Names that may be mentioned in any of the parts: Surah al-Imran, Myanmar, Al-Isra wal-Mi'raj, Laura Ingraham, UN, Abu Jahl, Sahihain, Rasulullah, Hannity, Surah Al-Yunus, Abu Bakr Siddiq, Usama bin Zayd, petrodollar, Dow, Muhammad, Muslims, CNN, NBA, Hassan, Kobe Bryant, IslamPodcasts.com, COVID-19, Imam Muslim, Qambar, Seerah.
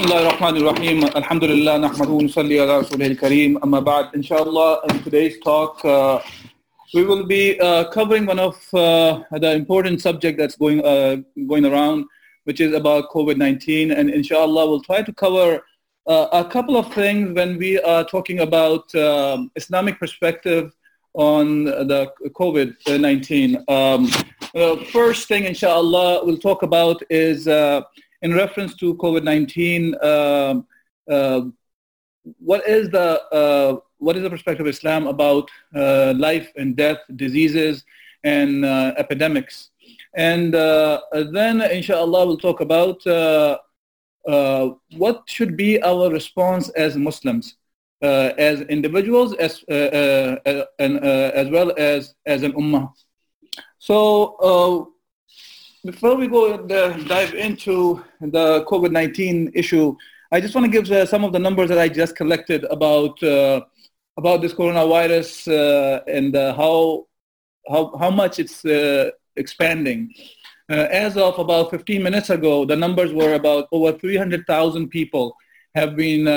Bismillahirrahmanirrahim. Alhamdulillah, nahmaduhu, nusalli ala rasulihil kareem. Amma ba'd. Inshallah, in today's talk, we will be covering one of the important subject that's going around, which is about COVID-19. And inshallah, we'll try to cover a couple of things when we are talking about Islamic perspective on the COVID-19. The first thing, inshallah, we'll talk about is in reference to COVID-19, what is the perspective of Islam about life and death, diseases, and epidemics? And then, inshallah, we'll talk about what should be our response as Muslims, as individuals, as well as an ummah. So, before we go and dive into the COVID-19 issue, I just want to give some of the numbers that I just collected about this coronavirus and how much it's expanding. As of about 15 minutes ago, the numbers were about over 300,000 people have been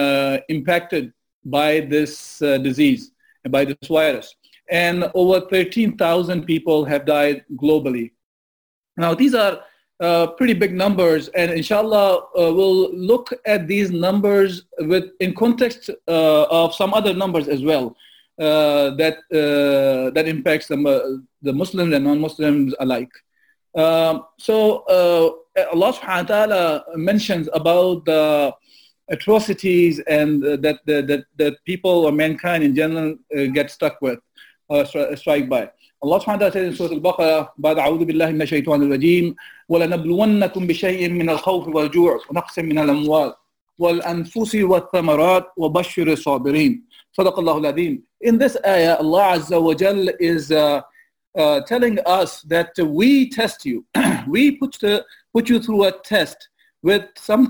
impacted by this disease, by this virus, and over 13,000 people have died globally. Now, these are pretty big numbers, and inshallah, we'll look at these numbers in context of some other numbers as well that impacts the Muslims and non-Muslims alike. Allah subhanahu wa ta'ala mentions about the atrocities and that people or mankind in general get struck with or strike by. Allah subhanahu wa ta'ala says in Surah al-Baqarah, "Ba'da a'udhu billahi minash shaitanir rajeem, wa lanabluwannakum bi shay'in min al-khawfi wal-ju'i, wa naqsin min al-amwal, wal-anfusi wath-thamarat, wa bashshiri sabirin." Sadaqallahu al-azim. In this ayah, Allah Azza wa Jal is telling us that we test you. We put you through a test with some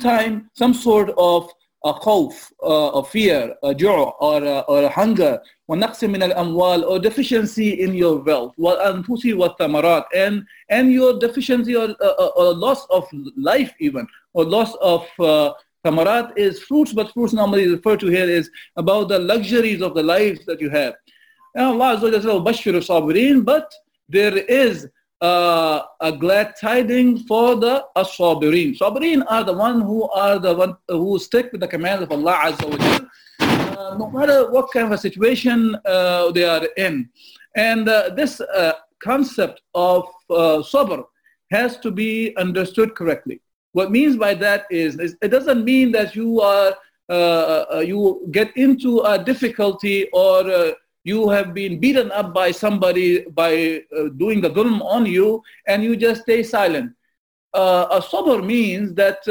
sort of a khawf, a fear, a ju', or a hunger, وَنَقْسٍ مِنَ الْأَمْوَالِ, or deficiency in your wealth, وَالْأَنْفُسِ وَالثَّمَرَاتِ, and your deficiency or loss of life even, or loss of thamarat is fruits, but fruits normally referred to here is about the luxuries of the lives that you have. And Allah Azza wa Jalla says, وَبَشِّرِ الصَّابِرِينَ, but there is a glad tidings for the as-sabirin. Sabirin are the one who stick with the commands of Allah Azza wa Jalla, no matter what kind of a situation they are in. And this concept of sabr has to be understood correctly. What means by that is it doesn't mean that you are you get into a difficulty or you have been beaten up by somebody by doing the dhulm on you, and you just stay silent. A sabr means that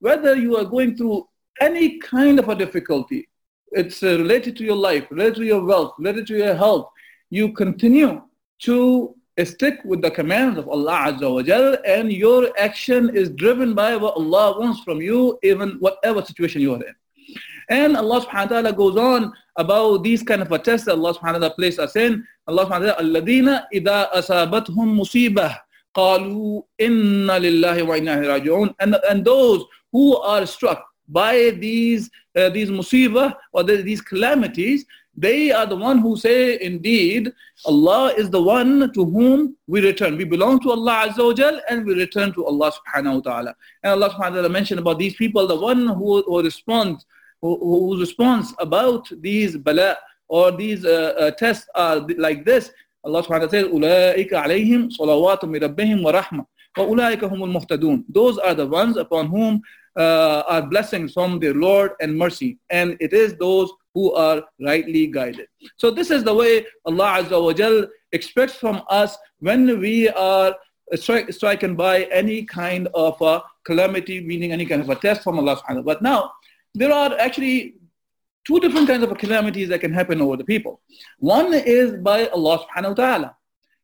whether you are going through any kind of a difficulty, it's related to your life, related to your wealth, related to your health, you continue to stick with the commands of Allah Azza wa Jal, and your action is driven by what Allah wants from you, even whatever situation you are in. And Allah subhanahu wa ta'ala goes on about these kind of a test that Allah subhanahu wa ta'ala placed us in. Allah subhanahu wa ta'ala, الَّذِينَ إِذَا أَصَابَتْهُمْ مُصِيبَةٌ قَالُوا إِنَّا لِلَّهِ وَإِنَّا إِلَيْهِ رَاجِعُونَ, and those who are struck by these musibah or these calamities, they are the one who say, indeed, Allah is the one to whom we return. We belong to Allah Azza wa Jal, and we return to Allah subhanahu wa ta'ala. And Allah subhanahu wa ta'ala mentioned about these people, the one who responds, whose response about these bala or these tests are like this. Allah subhanahu wa ta'ala says, أُولَٰئِكَ عَلَيْهِمْ صَلَوَاتٌ مِنْ رَبِّهِمْ وَرَحْمَةٌ وَأُولَٰئِكَ هُمُ الْمُهْتَدُونَ. Those are the ones upon whom are blessings from their Lord and mercy, and it is those who are rightly guided. So this is the way Allah Azza wa Jal expects from us when we are stricken by any kind of a calamity, meaning any kind of a test from Allah subhanahu wa ta'ala. But now, there are actually two different kinds of calamities that can happen over the people. One is by Allah subhanahu wa ta'ala,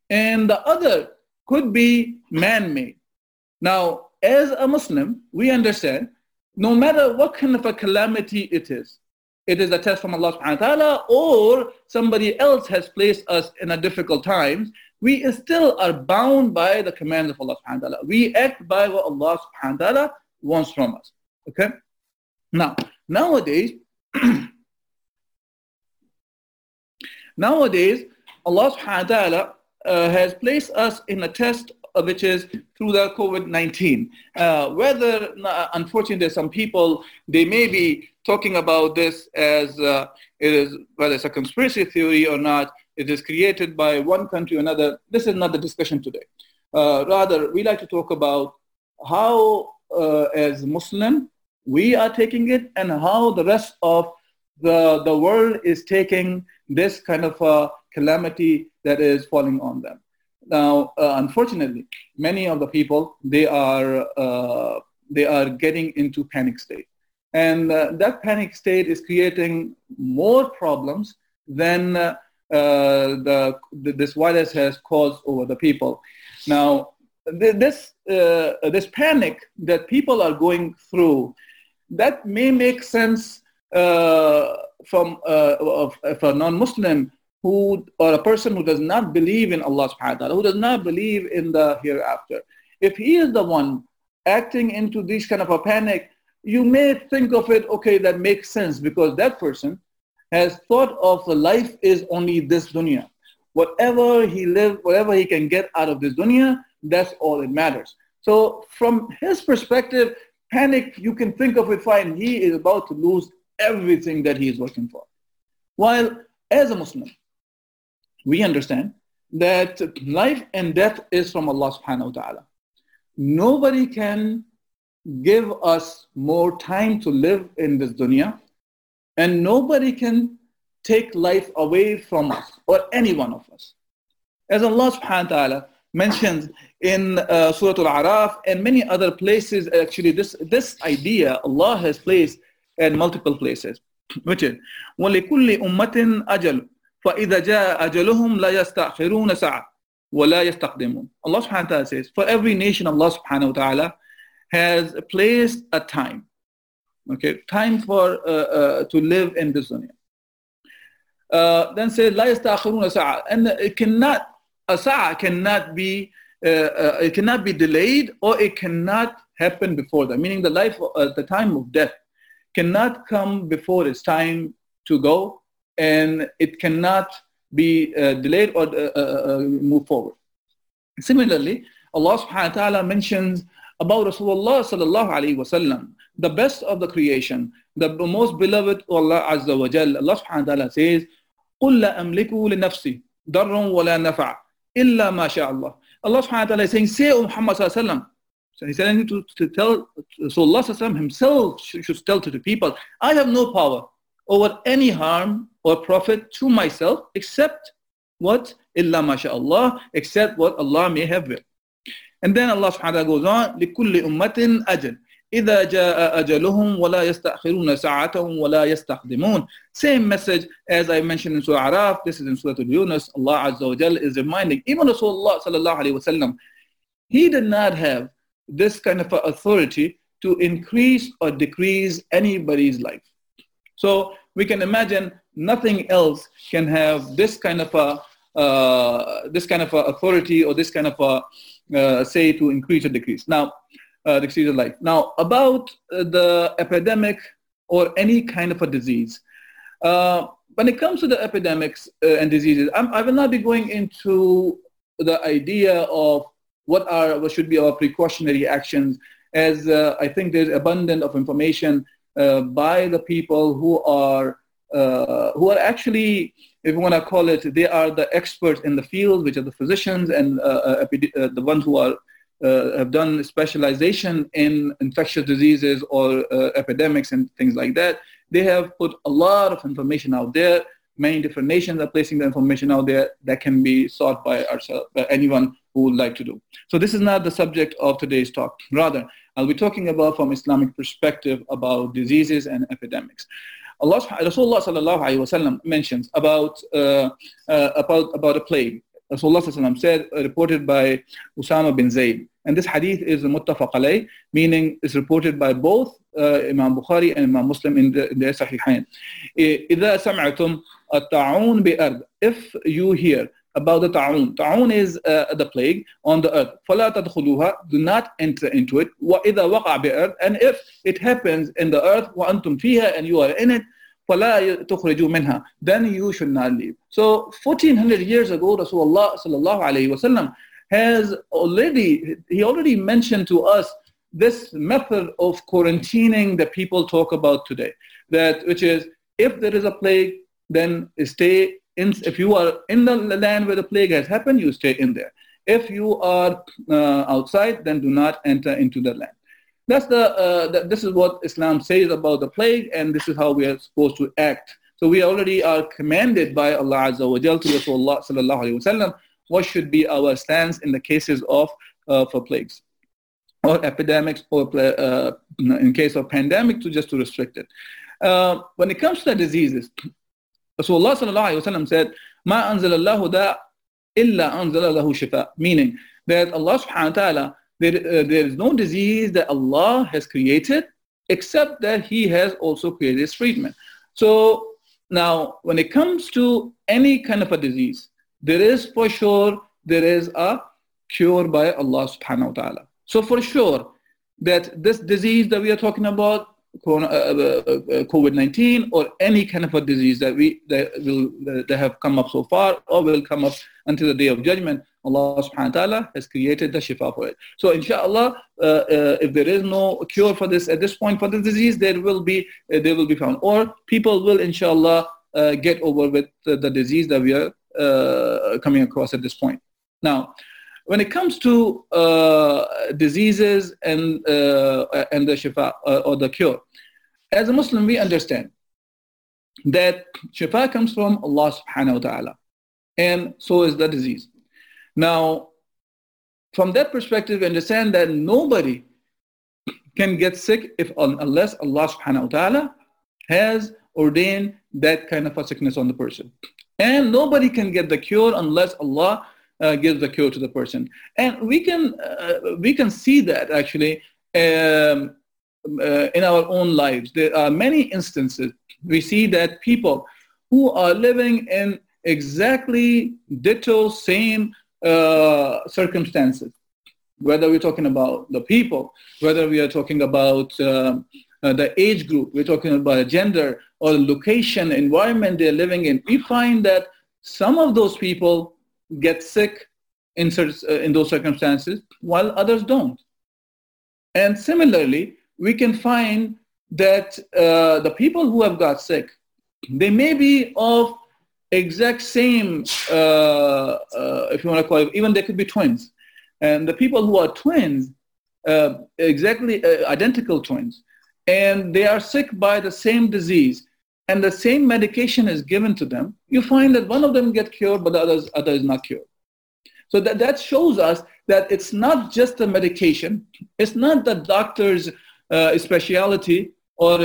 and the other could be man-made. Now, as a Muslim, we understand no matter what kind of a calamity it is a test from Allah subhanahu wa ta'ala, or somebody else has placed us in a difficult time, we still are bound by the commands of Allah subhanahu wa ta'ala. We act by what Allah subhanahu wa ta'ala wants from us. Okay? Now, nowadays, Allah subhanahu wa ta'ala has placed us in a test, which is through the COVID-19. Unfortunately, there's some people, they may be talking about this as it is, whether it's a conspiracy theory or not, it is created by one country or another. This is not the discussion today. Rather, we like to talk about how, as Muslim, we are taking it and how the rest of the world is taking this kind of calamity that is falling on them. Now, unfortunately, many of the people, they are getting into panic state. And that panic state is creating more problems than this virus has caused over the people. Now, this panic that people are going through, that may make sense from a non-Muslim who, or a person who does not believe in Allah subhanahu wa ta'ala, who does not believe in the hereafter. If he is the one acting into this kind of a panic, you may think of it, okay, that makes sense, because that person has thought of the life is only this dunya. Whatever he can get out of this dunya, that's all it matters. So from his perspective, panic, you can think of it, fine, he is about to lose everything that he is working for. While as a Muslim, we understand that life and death is from Allah subhanahu wa ta'ala. Nobody can give us more time to live in this dunya, and nobody can take life away from us, or any one of us. As Allah subhanahu wa ta'ala mentions in Surah Al-Araf and many other places, actually this idea Allah has placed in multiple places, which is وَلِكُلِّ أُمَّةٍ أَجَلٌ فَإِذَا جَاءَ أَجَلُهُمْ لَا يَسْتَأْخِرُونَ سَعَةً وَلَا يَسْتَقْدِمُونَ. Allah subhanahu wa ta'ala says, for every nation Allah subhanahu wa ta'ala has placed a time, okay, time for to live in this dunya. Then says لَا يَسْتَأْخِرُونَ سَعَةً, and it cannot be delayed, or it cannot happen before that, meaning the time of death cannot come before its time to go, and it cannot be delayed or move forward. Similarly, Allah subhanahu wa ta'ala mentions about Rasulullah sallallahu alayhi wa sallam, the best of the creation, the most beloved Allah azza wa jal. Allah subhanahu wa ta'ala says, قُلْ لَا أَمْلِكُ لِنَفْسِي دَرٌ وَلَا نَفْعَ إِلَّا مَا شَاءَ اللَّهِ. Allah subhanahu wa ta'ala is saying, say, O Muhammad sallallahu alayhi wa sallam, so he's telling you to tell, so Allah himself should tell to the people, I have no power over any harm or profit to myself except what? Illa ma sha Allah, except what Allah may have will. And then Allah subhanahu wa ta'ala goes on, لِكُلِّ أُمَّةٍ أَجَلٍ إِذَا جَاءَ أَجَلُهُمْ وَلَا يَسْتَأْخِرُونَ سَاعَةً وَلَا يَسْتَقْدِمُونَ. Same message as I mentioned in Surah Araf, this is in Surah al-Yunus. Allah azza wa jal is reminding, even Rasulullah sallallahu alayhi wa sallam, he did not have this kind of authority to increase or decrease anybody's life. So we can imagine nothing else can have this kind of a authority, or this kind of a say to increase or decrease. Now, decrease of life. Now, about the epidemic or any kind of a disease. When it comes to the epidemics and diseases, I will not be going into the idea of what should be our precautionary actions, as I think there's abundant of information by the people who are actually, if you want to call it, they are the experts in the field, which are the physicians and the ones who are have done specialization in infectious diseases or epidemics and things like that. They have put a lot of information out there, many different nations are placing the information out there that can be sought by ourselves, by anyone who would like to do. So this is not the subject of today's talk. Rather, I'll be talking about from Islamic perspective about diseases and epidemics. Allah, Rasulullah sallallahu alaihi wasallam mentions about a plague. Rasulullah sallallahu alaihi wasallam said, reported by Usama bin Zayd. And this hadith is muttafaq alayh, meaning it's reported by both Imam Bukhari and Imam Muslim in their Sahihain. إِذَا سَمْعَتُمْ الطَّاعُونَ بِأَرْضٍ. If you hear about the ta'un. Ta'un is the plague on the earth. فَلَا تَدْخُلُوهَا. Do not enter into it. وَإِذَا وَقَعْ بِأَرْضٍ. And if it happens in the earth, وَأَنْتُمْ فِيهَا. And you are in it. فَلَا تُخْرِجُوا مِنْهَا. Then you should not leave. So 1400 years ago, Rasulullah sallallahu alayhi wasallam already mentioned to us this method of quarantining that people talk about today. That which is, if there is a plague, then stay in. If you are in the land where the plague has happened, you stay in there. If you are outside, then do not enter into the land. That's this is what Islam says about the plague, and this is how we are supposed to act. So we already are commanded by Allah Azza wa Jal to Rasulullah sallallahu alaihi wasallam what should be our stance in the cases of for plagues or epidemics, or in case of pandemic, to restrict it. When it comes to the diseases, Rasulullah sallallahu alaihi wasallam said, "Ma anzal Allahu da illa anzal lahu shifa," meaning that Allah subhanahu wa ta'ala, there is no disease that Allah has created except that He has also created its treatment. So now, when it comes to any kind of a disease, there is a cure by Allah subhanahu wa ta'ala. So for sure that this disease that we are talking about, COVID-19, or any kind of a disease that have come up so far or will come up until the day of judgment, Allah subhanahu wa ta'ala has created the shifa for it. So inshaAllah, if there is no cure for this at this point for the disease, they will be found, or people will inshaAllah get over with the disease that we are coming across at this point. Now, when it comes to diseases and the shifa or the cure, as a Muslim, we understand that shifa comes from Allah subhanahu wa ta'ala, and so is the disease. Now, from that perspective, we understand that nobody can get sick unless Allah subhanahu wa ta'ala has ordained that kind of a sickness on the person. And nobody can get the cure unless Allah gives the cure to the person. And we can see that actually in our own lives. There are many instances we see that people who are living in exactly ditto same circumstances, whether we're talking about the people, whether we are talking about the age group, we're talking about gender or location, environment they're living in, we find that some of those people get sick in those circumstances while others don't. And similarly, we can find that the people who have got sick, they may be of exact same, if you want to call it, even they could be twins. And the people who are twins, identical twins, and they are sick by the same disease, and the same medication is given to them, you find that one of them get cured, but the other is not cured. So that shows us that it's not just the medication, it's not the doctor's speciality, or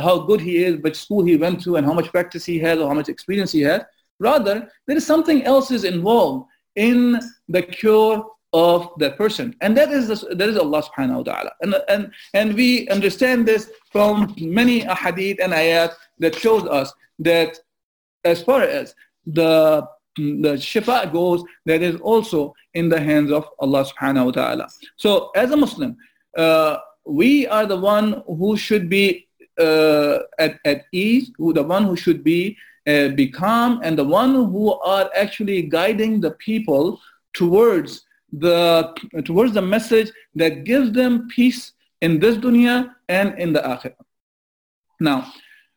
how good he is, which school he went to, and how much practice he had, or how much experience he had. Rather, there is something else is involved in the cure of that person, and that is Allah subhanahu wa ta'ala. And we understand this from many ahadith and ayat that shows us that as far as the shifa goes, that is also in the hands of Allah subhanahu wa ta'ala. So as a Muslim, we are the one who should be at ease, the one who should be calm, and the one who are actually guiding the people towards the message that gives them peace in this dunya and in the akhirah. Now,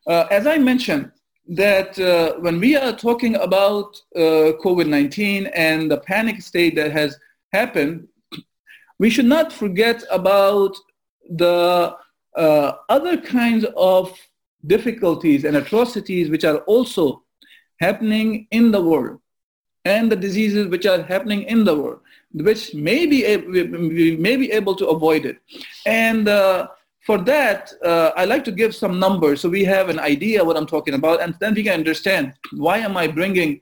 as I mentioned, that when we are talking about COVID-19 and the panic state that has happened, we should not forget about the other kinds of difficulties and atrocities which are also happening in the world and the diseases which are happening in the world, which may be able to avoid it. And for that, I like to give some numbers so we have an idea what I'm talking about, and then we can understand why am I bringing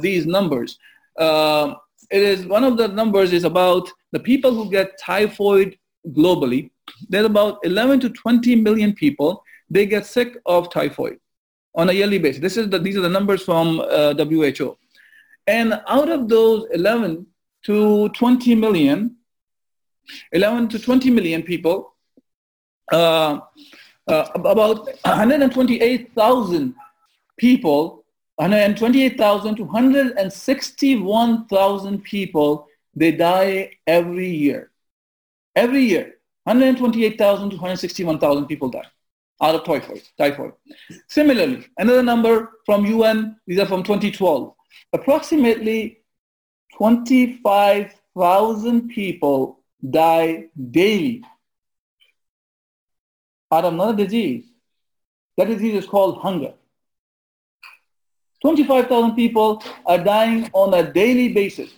these numbers. It is one of the numbers is about the people who get typhoid globally. There's about 11 to 20 million people, they get sick of typhoid on a yearly basis. These are the numbers from WHO. And out of those 11 to 20 million people, about 128,000 people, 128,000 to 161,000 people, they die every year. Every year, 128,000 to 161,000 people die out of typhoid. Similarly, another number from UN, these are from 2012. Approximately 25,000 people die daily out of another disease. That disease is called hunger. 25,000 people are dying on a daily basis.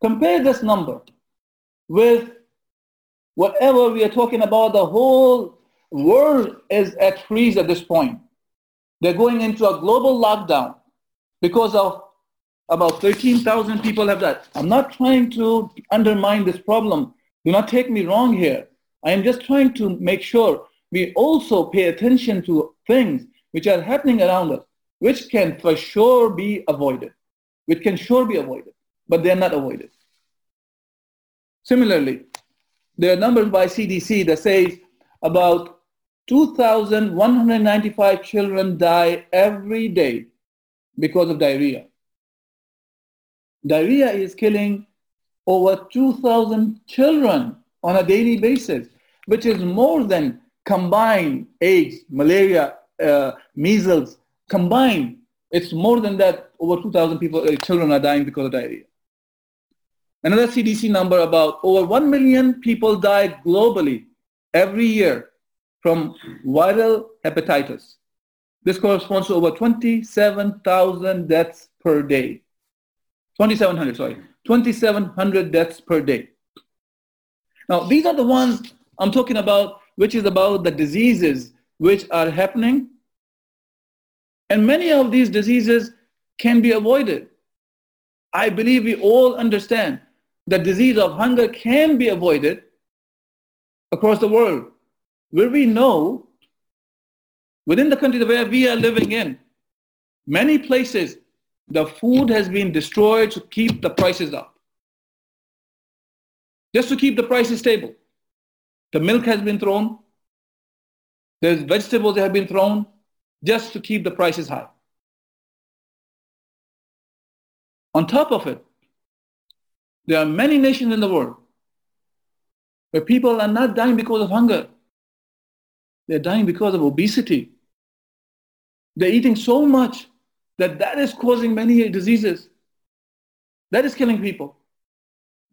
Compare this number with whatever we are talking about. The whole world is at freeze at this point. They're going into a global lockdown because of about 13,000 people have died. I'm not trying to undermine this problem. Do not take me wrong here. I am just trying to make sure we also pay attention to things which are happening around us, which can for sure be avoided, but they're not avoided. Similarly, there are numbers by CDC that says about 2,195 children die every day because of diarrhea. Diarrhea is killing over 2,000 children on a daily basis, which is more than combined AIDS, malaria, measles, combined. It's more than that. Over 2,000 children are dying because of diarrhea. Another CDC number about over 1 million people died globally every year from viral hepatitis. This corresponds to over 27,000 deaths per day. 2,700 deaths per day. Now, these are the ones I'm talking about, which is about the diseases which are happening. And many of these diseases can be avoided. I believe we all understand that disease of hunger can be avoided across the world, where we know within the country where we are living in, many places, the food has been destroyed to keep the prices up. Just to keep the prices stable. The milk has been thrown. There's vegetables that have been thrown just to keep the prices high. On top of it, there are many nations in the world where people are not dying because of hunger. They're dying because of obesity. They're eating so much that is causing many diseases. That is killing people.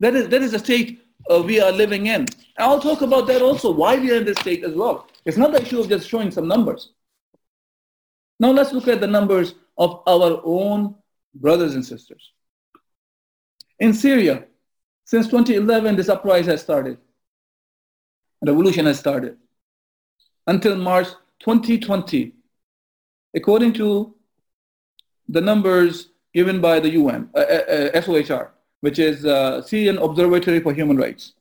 That is the state we are living in. And I'll talk about that also, why we are in this state as well. It's not the issue of just showing some numbers. Now let's look at the numbers of our own brothers and sisters. In Syria, since 2011, this uprising has started. Revolution has started. Until March 2020, according to the numbers given by the UN, SOHR, which is Syrian Observatory for Human Rights.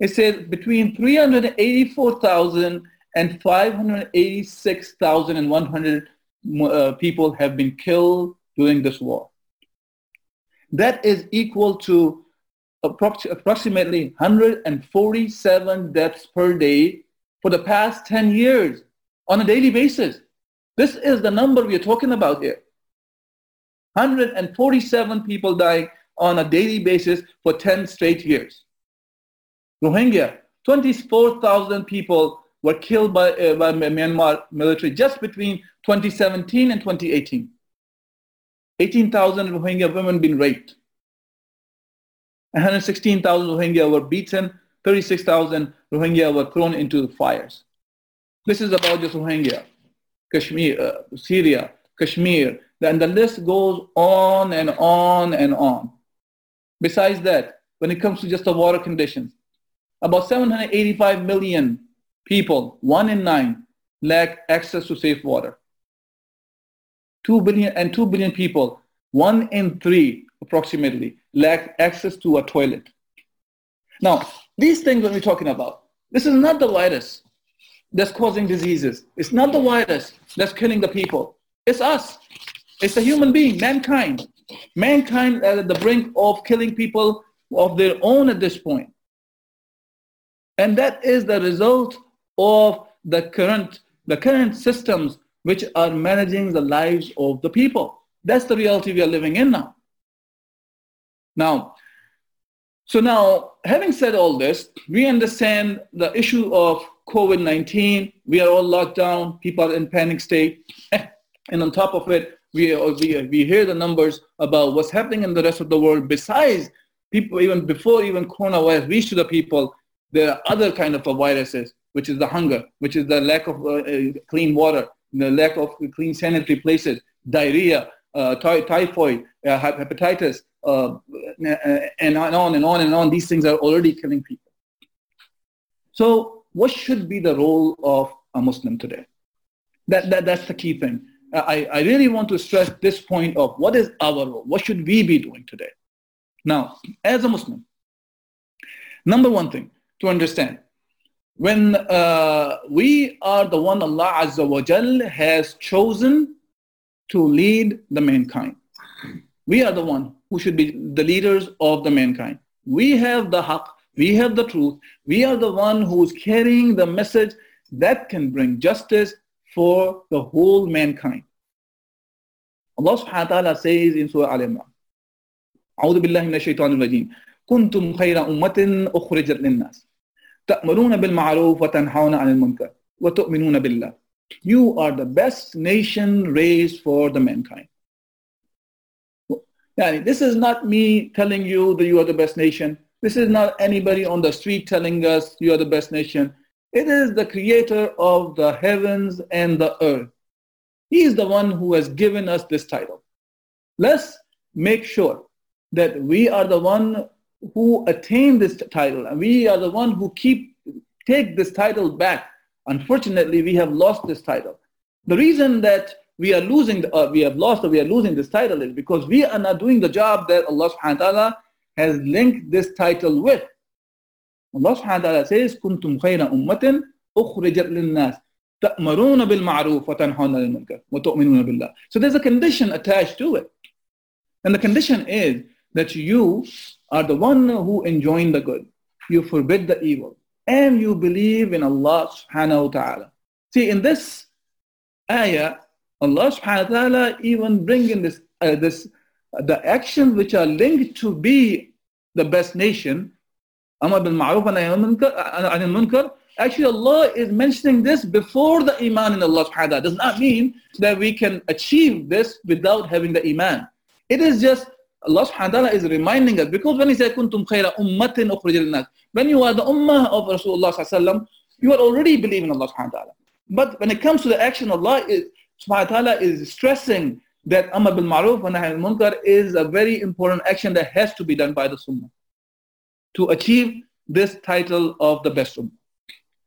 It says between 384,000 and 586,100 people have been killed during this war. That is equal to approximately 147 deaths per day for the past 10 years on a daily basis. This is the number we are talking about here. 147 people dying on a daily basis for 10 straight years. Rohingya, 24,000 people were killed by Myanmar military just between 2017 and 2018. 18,000 Rohingya women been raped. 116,000 Rohingya were beaten. 36,000 Rohingya were thrown into the fires. This is about just Rohingya, Kashmir, Syria, Kashmir, then the list goes on and on and on. Besides that, when it comes to just the water conditions, about 785 million people, 1 in 9, lack access to safe water. 2 billion people, 1 in 3 approximately, lack access to a toilet. Now, these things that we're talking about, this is not the virus that's causing diseases. It's not the virus that's killing the people. It's us. It's the human being, mankind. Mankind at the brink of killing people of their own at this point. And that is the result of the current systems which are managing the lives of the people. That's the reality we are living in now. So now, having said all this, we understand the issue of COVID-19. We are all locked down. People are in panic state. And on top of it, we hear the numbers about what's happening in the rest of the world. Besides, people, even before even coronavirus reached to the people, there are other kind of viruses, which is the hunger, which is the lack of clean water, the lack of clean sanitary places, diarrhea, typhoid, hepatitis, and on and on and on. These things are already killing people. So what should be the role of a Muslim today? That's the key thing. I really want to stress this point of what is our role? What should we be doing today? Now, as a Muslim, number one thing to understand, when we are the one Allah Azza wa Jal has chosen to lead the mankind. We are the one who should be the leaders of the mankind. We have the haqq, we have the truth. We are the one who is carrying the message that can bring justice for the whole mankind. Allah subhanahu wa ta'ala says in Surah al-Imran, أعوذ بالله من الشيطان الرجيم كنتم خير أمة أخرجت للناس تأمرون بالمعروف وتنهون عن المنكر وتؤمنون بالله. You are the best nation raised for the mankind. This is not me telling you that you are the best nation. This is not anybody on the street telling us you are the best nation. It is the creator of the heavens and the earth. He is the one who has given us this title. Let's make sure that we are the one who attain this title, and we are the one who take this title back. Unfortunately, we have lost this title. The reason that we are losing this title is because we are not doing the job that Allah subhanahu wa ta'ala has linked this title with. Allah subhanahu wa ta'ala says, "Kuntum khayra ummatin ukhrijat lin-nas ta'muruna bil-ma'ruf wa tanhauna 'anil munkar wa tu'minuna billah." So there's a condition attached to it, and the condition is that you are the one who enjoin the good, you forbid the evil, and you believe in Allah subhanahu wa ta'ala. See, in this ayah, Allah subhanahu wa ta'ala even bring in the actions which are linked to be the best nation, Amr bil Ma'ruf wa Nahy anil Munkar. Actually, Allah is mentioning this before the Iman in Allah subhanahu wa ta'ala. Does not mean that we can achieve this without having the Iman. It is just Allah subhanahu wa ta'ala is reminding us, because when He said, Kuntum khayra ummatin ukhrijat lin-nas, when you are the ummah of Rasulullah sallallahu alaihi wasallam, you are already believing in Allah subhanahu wa ta'ala. But when it comes to the action, Allah subhanahu wa ta'ala is stressing that Amr bil Ma'ruf wa Nahy anil Munkar is a very important action that has to be done by the Sunnah to achieve this title of the best Ummah.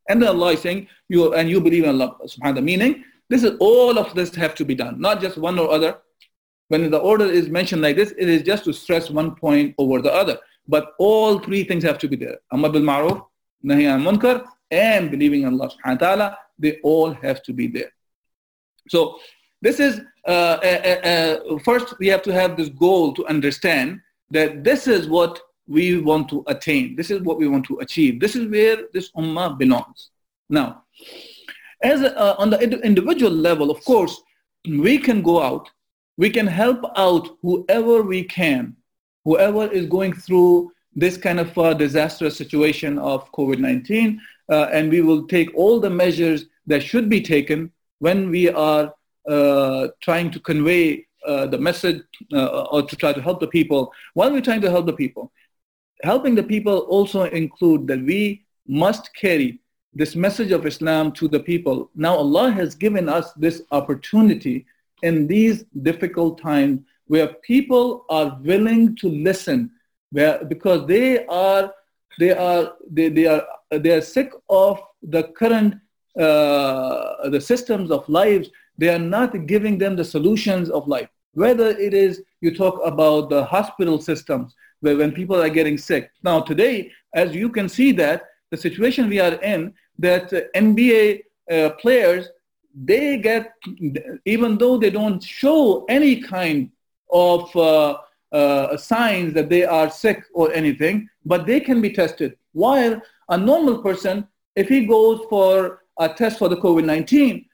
And then Allah is saying, you believe in Allah subhanahu wa ta'ala, meaning this is all of this have to be done, not just one or other. When the order is mentioned like this, it is just to stress one point over the other. But all three things have to be there. Amr bil Ma'ruf, Nahy anil Munkar, and believing in Allah subhanahu wa ta'ala, they all have to be there. So this is, first we have to have this goal to understand that this is what we want to attain. This is what we want to achieve. This is where this ummah belongs. Now, as on the individual level, of course, we can go out. We can help out whoever we can, whoever is going through this kind of disastrous situation of COVID-19, and we will take all the measures that should be taken when we are trying to convey the message or to try to help the people. While we're trying to help the people, helping the people also include that we must carry this message of Islam to the people. Now Allah has given us this opportunity in these difficult times where people are willing to listen, where, because they are sick of the current the systems of lives. They are not giving them the solutions of life. Whether it is, you talk about the hospital systems, where when people are getting sick. Now today, as you can see that the situation we are in, that NBA players, they get, even though they don't show any kind of signs that they are sick or anything, but they can be tested. While a normal person, if he goes for a test for the COVID-19,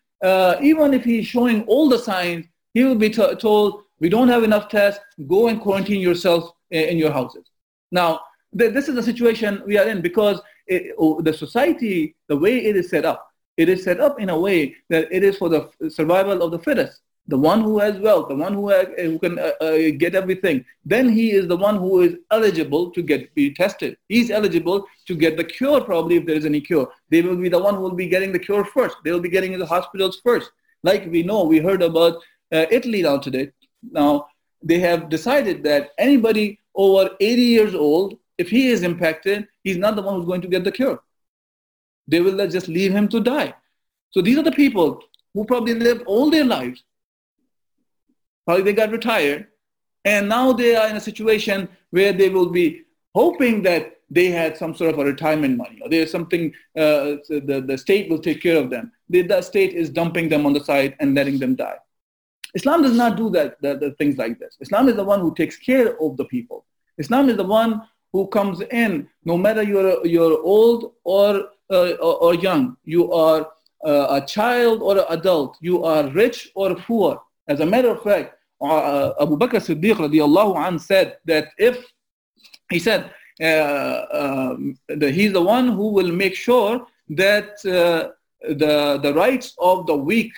even if he's showing all the signs, he will be told, we don't have enough tests, go and quarantine yourself in your houses. Now, this is the situation we are in, because the society, the way it is set up in a way that it is for the survival of the fittest, the one who has wealth, the one who can get everything. Then he is the one who is eligible to be tested. He's eligible to get the cure, probably, if there is any cure. They will be the one who will be getting the cure first. They will be getting in the hospitals first. Like we know, we heard about Italy now today. Now, they have decided that anybody over 80 years old, if he is impacted, he's not the one who's going to get the cure. They will just leave him to die. So these are the people who probably lived all their lives. Probably they got retired. And now they are in a situation where they will be hoping that they had some sort of a retirement money, or there's something, the state will take care of them. The state is dumping them on the side and letting them die. Islam does not do that, the things like this. Islam is the one who takes care of the people. Islam is the one who comes in, no matter you're old or young, you are a child or an adult, you are rich or poor. As a matter of fact, Abu Bakr Siddiq radiallahu anhu said that he's the one who will make sure that the rights of the weak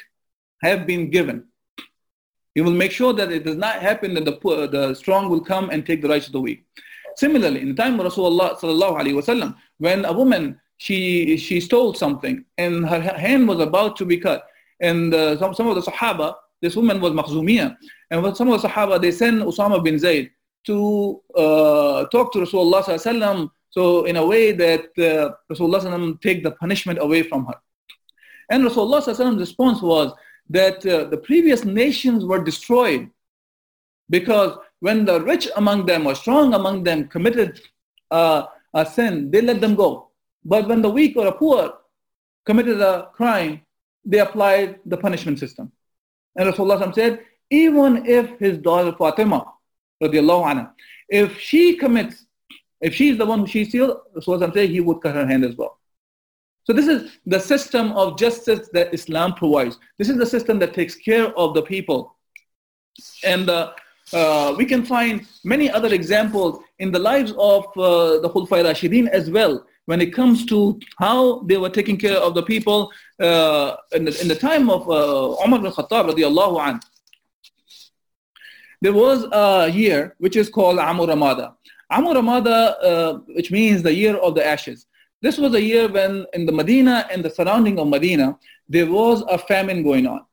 have been given. He will make sure that it does not happen that the strong will come and take the rights of the weak. Similarly, in the time of Rasulullah sallallahu alaihi wasallam, when a woman, she stole something and her hand was about to be cut, and some of the Sahaba, this woman was Makhzumiyah, and some of the Sahaba, they sent Usama bin Zayd to talk to Rasulullah sallallahu alaihi wasallam, so in a way that Rasulullah sallallahu alaihi wasallam take the punishment away from her. And Rasulullah sallallahu alaihi wasallam's response was that the previous nations were destroyed because when the rich among them or strong among them committed a sin, they let them go. But when the weak or the poor committed a crime, they applied the punishment system. And Rasulullah said, even if his daughter Fatima, radiallahu anha, if she's the one who she steals, Rasulullah said he would cut her hand as well. So this is the system of justice that Islam provides. This is the system that takes care of the people. And we can find many other examples in the lives of the Khulafai Rashidin as well, when it comes to how they were taking care of the people in the time of Umar ibn Khattab radiallahu anhu. There was a year which is called Aam ar-Ramada. Aam ar-Ramada, which means the year of the ashes. This was a year when in the Medina and the surrounding of Medina, there was a famine going on.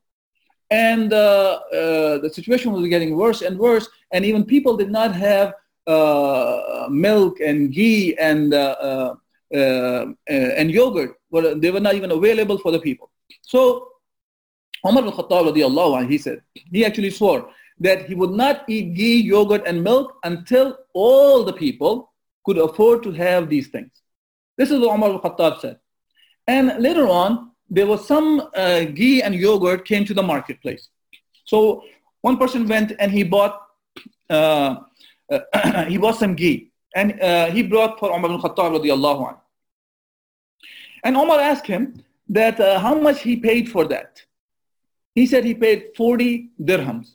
And the situation was getting worse and worse, and even people did not have milk and ghee and yogurt. They were not even available for the people. So Umar ibn Khattab radiallahu anhu, he actually swore that he would not eat ghee, yogurt, and milk until all the people could afford to have these things. This is what Umar al-Khattab said. And later on, there was some ghee and yogurt came to the marketplace. So one person went and he bought some ghee, and he brought for Umar al-Khattab radiallahu anhu. And Umar asked him that how much he paid for that. He said he paid 40 dirhams.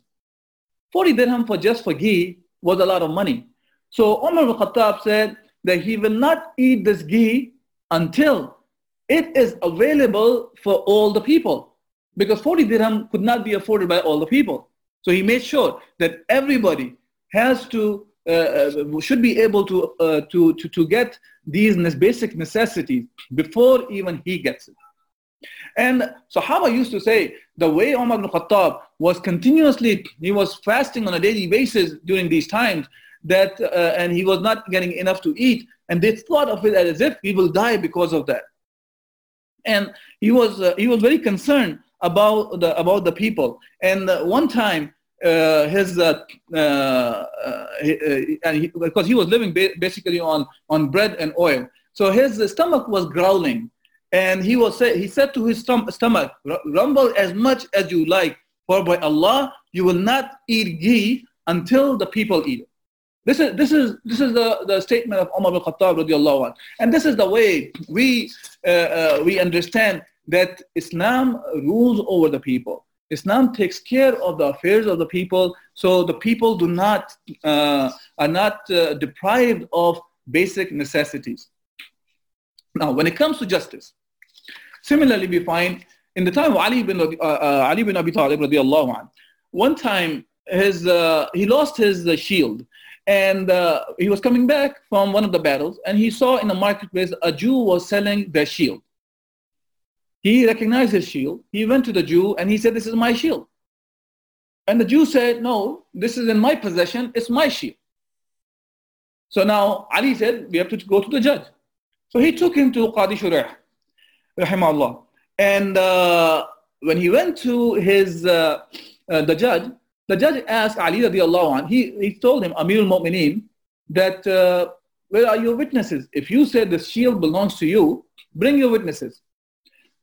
40 dirham for ghee was a lot of money. So Umar al-Khattab said that he will not eat this ghee until it is available for all the people, because 40 dirham could not be afforded by all the people. So he made sure that everybody should be able to get these basic necessities before even he gets it. And Sahaba used to say the way Umar ibn Khattab was continuously, he was fasting on a daily basis during these times, that and he was not getting enough to eat, and they thought of it as if he will die because of that. And he was very concerned about the people. And one time, because he was living basically on bread and oil, so his stomach was growling. And he said to his stomach, "Rumble as much as you like, for by Allah, you will not eat ghee until the people eat it." This is the statement of Umar ibn Khattab radiallahu anh. And this is the way we understand that Islam rules over the people. Islam takes care of the affairs of the people, so the people are not deprived of basic necessities. Now, when it comes to justice, similarly, we find in the time of Ali ibn Abi Talib radiallahu anh, one time he lost his shield, and he was coming back from one of the battles, and he saw in the marketplace a Jew was selling their shield. He recognized his shield. He went to the Jew and he said, "This is my shield." And the Jew said, "No, this is in my possession. It's my shield." So now Ali said, "We have to go to the judge." So he took him to Qadi Shurayh, rahimahullah. And when he went to the judge asked Ali radiallahu anh, he told him, "Amirul Mu'mineen, that where are your witnesses? If you say the shield belongs to you, bring your witnesses."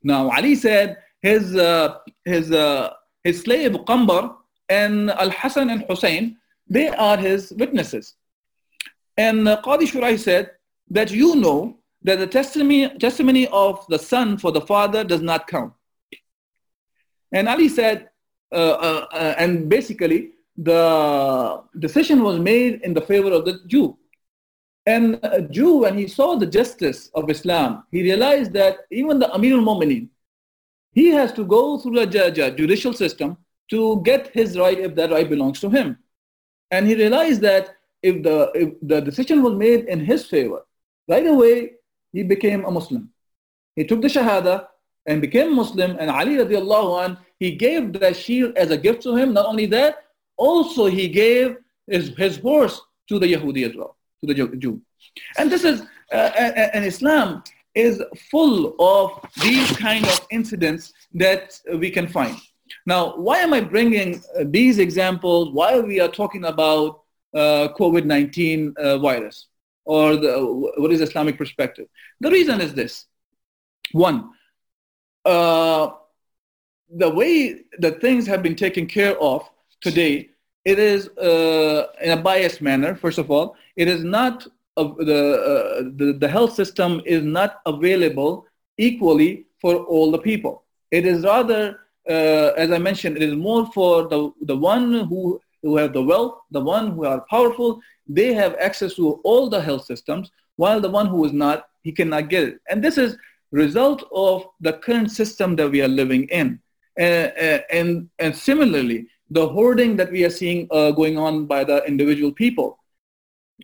Now Ali said his slave Qambar and Al-Hasan and Hussein, they are his witnesses. And Qadi Shurayh said that, "You know that the testimony of the son for the father does not count." And Ali said, and basically the decision was made in the favor of the Jew. And a Jew, when he saw the justice of Islam, he realized that even the Amirul Mu'mineen, he has to go through the judicial system to get his right if that right belongs to him. And he realized that if the decision was made in his favor, right away, he became a Muslim. He took the Shahada and became Muslim. And Ali radiallahu anh, he gave the shield as a gift to him. Not only that, also he gave his horse to the Yahudi as well, to the Jew. And this is, and Islam is full of these kind of incidents that we can find. Now, why am I bringing these examples while we are talking about COVID-19 virus? Or what is Islamic perspective? The reason is this. One, the way that things have been taken care of today, it is in a biased manner. First of all, it is not the health system is not available equally for all the people. It is rather, as I mentioned, it is more for the one who have the wealth, the one who are powerful. They have access to all the health systems, while the one who is not, he cannot get it. And this is result of the current system that we are living in. And similarly, the hoarding that we are seeing going on by the individual people,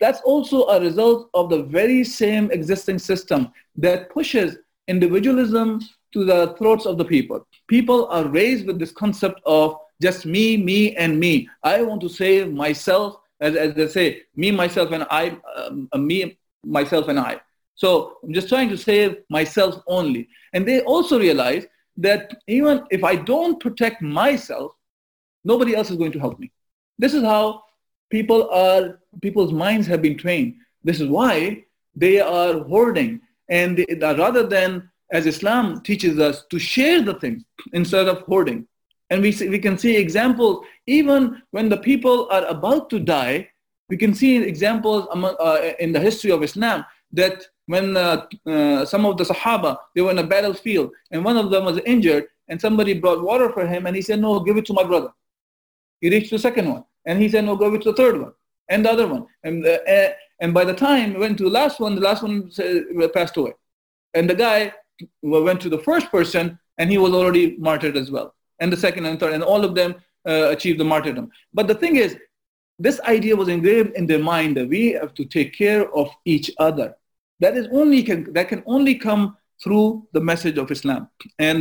that's also a result of the very same existing system that pushes individualism to the throats of the people. People are raised with this concept of just me, me, and me. I want to save myself. As they say, me, myself, and I, me, myself, and I. So I'm just trying to save myself only. And they also realize that even if I don't protect myself, nobody else is going to help me. This is how people's minds have been trained. This is why they are hoarding. And rather than, as Islam teaches us, to share the things instead of hoarding. And we can see examples, even when the people are about to die, we can see examples in the history of Islam that when some of the Sahaba, they were in a battlefield and one of them was injured and somebody brought water for him and he said, "No, give it to my brother." He reached the second one and he said, "No, give it to the third one and the other one." And by the time he went to the last one passed away. And the guy went to the first person and he was already martyred as well. And the second and third, and all of them achieved the martyrdom. But the thing is, this idea was engraved in their mind that we have to take care of each other. That can only come through the message of Islam. And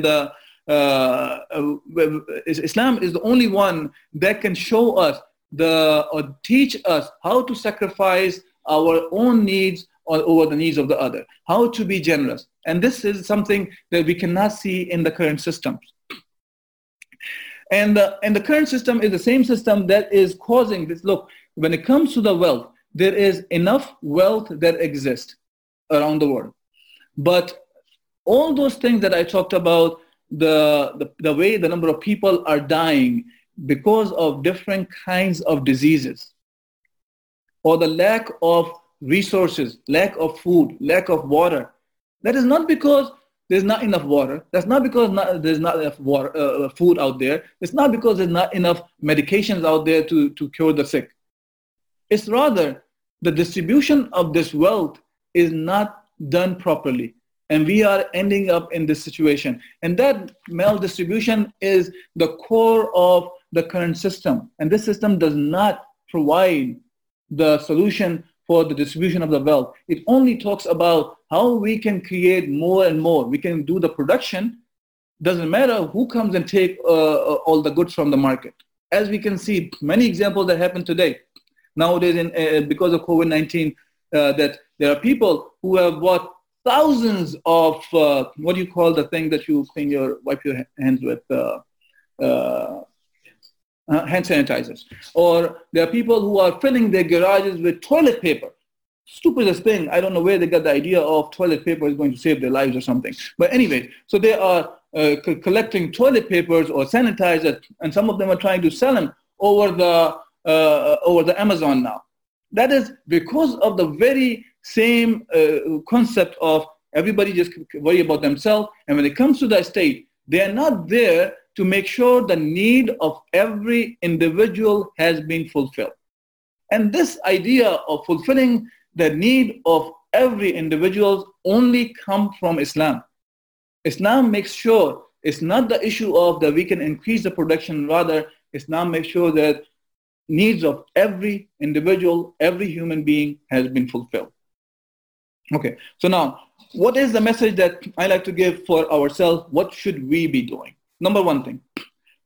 Islam is the only one that can show us or teach us how to sacrifice our own needs over the needs of the other, how to be generous. And this is something that we cannot see in the current systems. And the current system is the same system that is causing this. Look, when it comes to the wealth, there is enough wealth that exists around the world. But all those things that I talked about, the way the number of people are dying because of different kinds of diseases, or the lack of resources, lack of food, lack of water, that is not because there's not enough water. That's not because there's not enough water, food out there. It's not because there's not enough medications out there to cure the sick. It's rather the distribution of this wealth is not done properly. And we are ending up in this situation. And that maldistribution is the core of the current system. And this system does not provide the solution for the distribution of the wealth. It only talks about how we can create more and more. We can do the production. Doesn't matter who comes and take all the goods from the market. As we can see, many examples that happen today. Nowadays, because of COVID-19, that there are people who have bought thousands of, what do you call the thing that you clean your, wipe your hands with? Hand sanitizers. Or there are people who are filling their garages with toilet paper. Stupidest thing. I don't know where they got the idea of toilet paper is going to save their lives or something. But anyway, so they are collecting toilet papers or sanitizers, and some of them are trying to sell them over the Amazon now. That is because of the very same concept of everybody just worry about themselves. And when it comes to the state, they are not there to make sure the need of every individual has been fulfilled. And this idea of fulfilling the need of every individual only come from Islam. Islam makes sure it's not the issue of that we can increase the production, rather Islam makes sure that needs of every individual, every human being has been fulfilled. Okay, so now, what is the message that I like to give for ourselves? What should we be doing? Number one thing,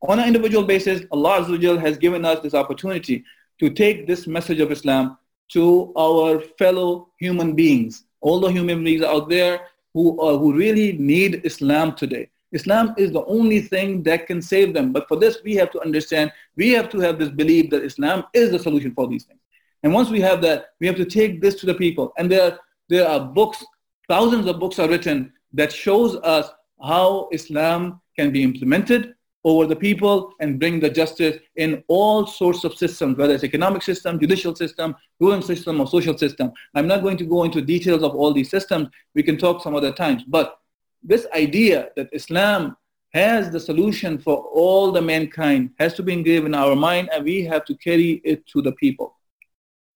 on an individual basis, Allah Azza wa Jal has given us this opportunity to take this message of Islam to our fellow human beings, all the human beings out there who really need Islam today. Islam is the only thing that can save them. But for this, we have to understand, we have to have this belief that Islam is the solution for these things. And once we have that, we have to take this to the people. And there are books, thousands of books are written that shows us how Islam can be implemented over the people and bring the justice in all sorts of systems, whether it's economic system, judicial system, ruling system, or social system. I'm not going to go into details of all these systems. We can talk some other times. But this idea that Islam has the solution for all the mankind has to be engraved in our mind, and we have to carry it to the people.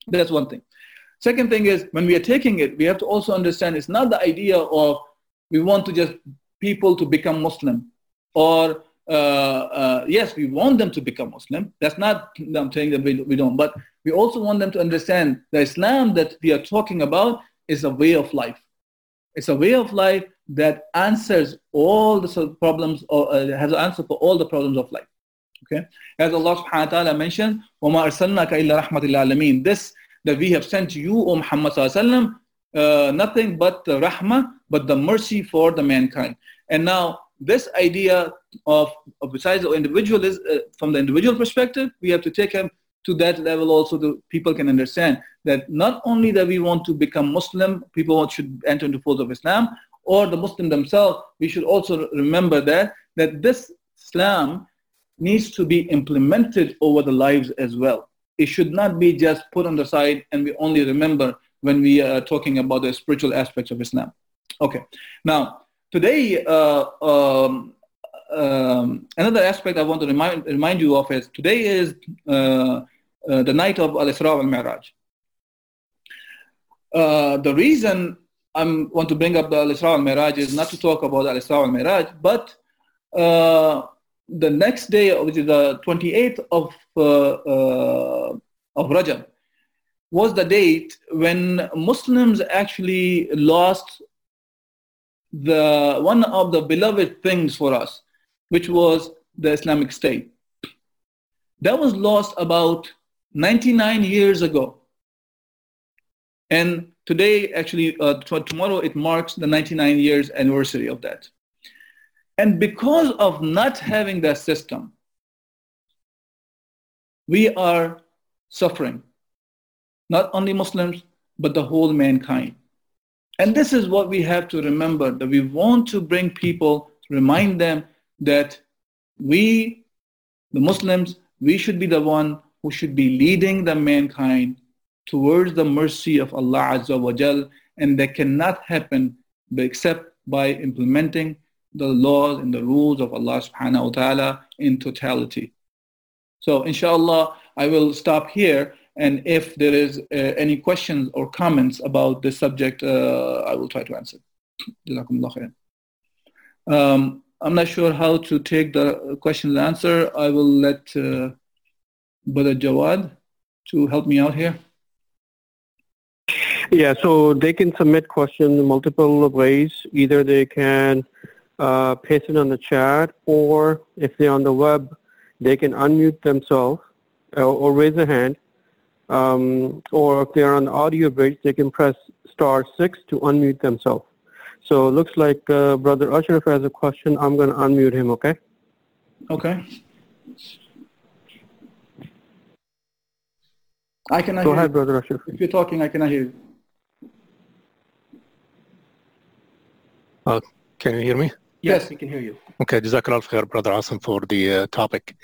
That's one thing. Second thing is, when we are taking it, we have to also understand it's not the idea of we want to just people to become Muslim, or yes, we want them to become Muslim. That's not, I'm saying that we don't, but we also want them to understand the Islam that we are talking about is a way of life. It's a way of life that answers all the problems, or has an answer for all the problems of life. Okay, as Allah subhanahu wa ta'ala mentioned, وَمَا أَرْسَلْنَاكَ إِلَّا رَحْمَةً لِلْعَالَمِينَ. This, that we have sent you, O Muhammad sallallahu alaihi wasallam, nothing but the rahmah, but the mercy for the mankind. And now, this idea of besides individualism, from the individual perspective, we have to take him to that level also, the people can understand that not only that we want to become Muslim, people should enter into fold of Islam, or the Muslim themselves, we should also remember that this Islam needs to be implemented over the lives as well. It should not be just put on the side and we only remember when we are talking about the spiritual aspects of Islam. Okay, now today, another aspect I want to remind you of is today is the night of Al-Isra wal-Mi'raj. The reason I want to bring up the Al-Isra wal-Mi'raj is not to talk about Al-Isra wal-Mi'raj, but the next day, which is the 28th of Rajab, was the date when Muslims actually lost the one of the beloved things for us, which was the Islamic State. That was lost about 99 years ago. And today, actually, tomorrow, it marks the 99 years anniversary of that. And because of not having that system, we are suffering, not only Muslims, but the whole mankind. And this is what we have to remember, that we want to bring people, remind them that we, the Muslims, we should be the one who should be leading the mankind towards the mercy of Allah Azza wa Jal, and that cannot happen except by implementing the laws and the rules of Allah subhanahu wa ta'ala in totality. So inshallah, I will stop here. And if there is any questions or comments about this subject, I will try to answer. I'm not sure how to take the question and answer. I will let Brother Jawad to help me out here. Yeah, so they can submit questions in multiple ways. Either they can paste it on the chat, or if they're on the web, they can unmute themselves or raise a hand. Or if they're on the audio bridge, they can press *6 to unmute themselves. So it looks like Brother Ashraf has a question. I'm going to unmute him, okay? Okay. I cannot hear you. Go ahead, Brother Ashraf. If you're talking, I cannot hear you. Can you hear me? Yes, we can hear you. Okay, Jazakallah khair, Brother Asim, for the topic.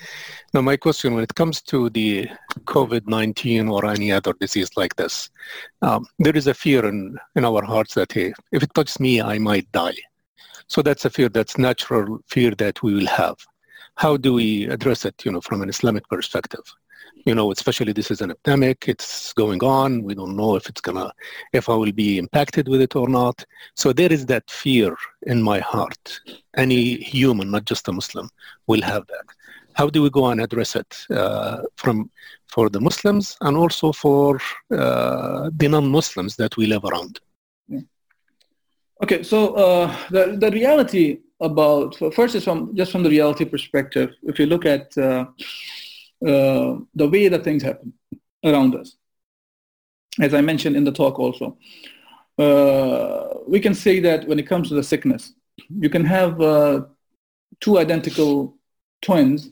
Now, my question, when it comes to the COVID-19 or any other disease like this, there is a fear in our hearts that, hey, if it touches me, I might die. So that's a fear, that's natural fear that we will have. How do we address it, from an Islamic perspective? Especially this is an epidemic, it's going on, we don't know if I will be impacted with it or not. So there is that fear in my heart. Any human, not just a Muslim, will have that. How do we go and address it for the Muslims and also for the non-Muslims that we live around? Yeah. Okay, so the reality about, first is from the reality perspective. If you look at the way that things happen around us. As I mentioned in the talk also, we can say that when it comes to the sickness, you can have two identical twins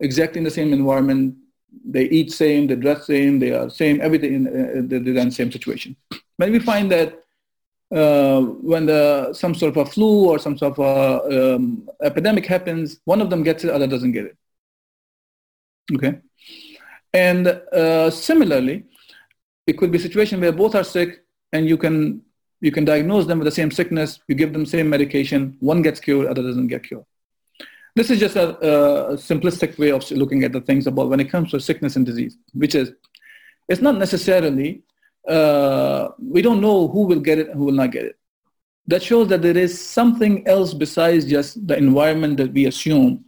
exactly in the same environment. They eat same, they dress same, they are same, everything, they're in the same situation. But we find that when some sort of a flu or some sort of a epidemic happens, one of them gets it, other doesn't get it. Okay, and similarly, it could be a situation where both are sick, and you can diagnose them with the same sickness. You give them same medication. One gets cured, other doesn't get cured. This is just a simplistic way of looking at the things about when it comes to sickness and disease, which is it's not necessarily we don't know who will get it and who will not get it. That shows that there is something else besides just the environment that we assume,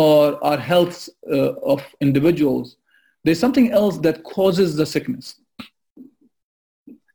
or our health of individuals. There's something else that causes the sickness.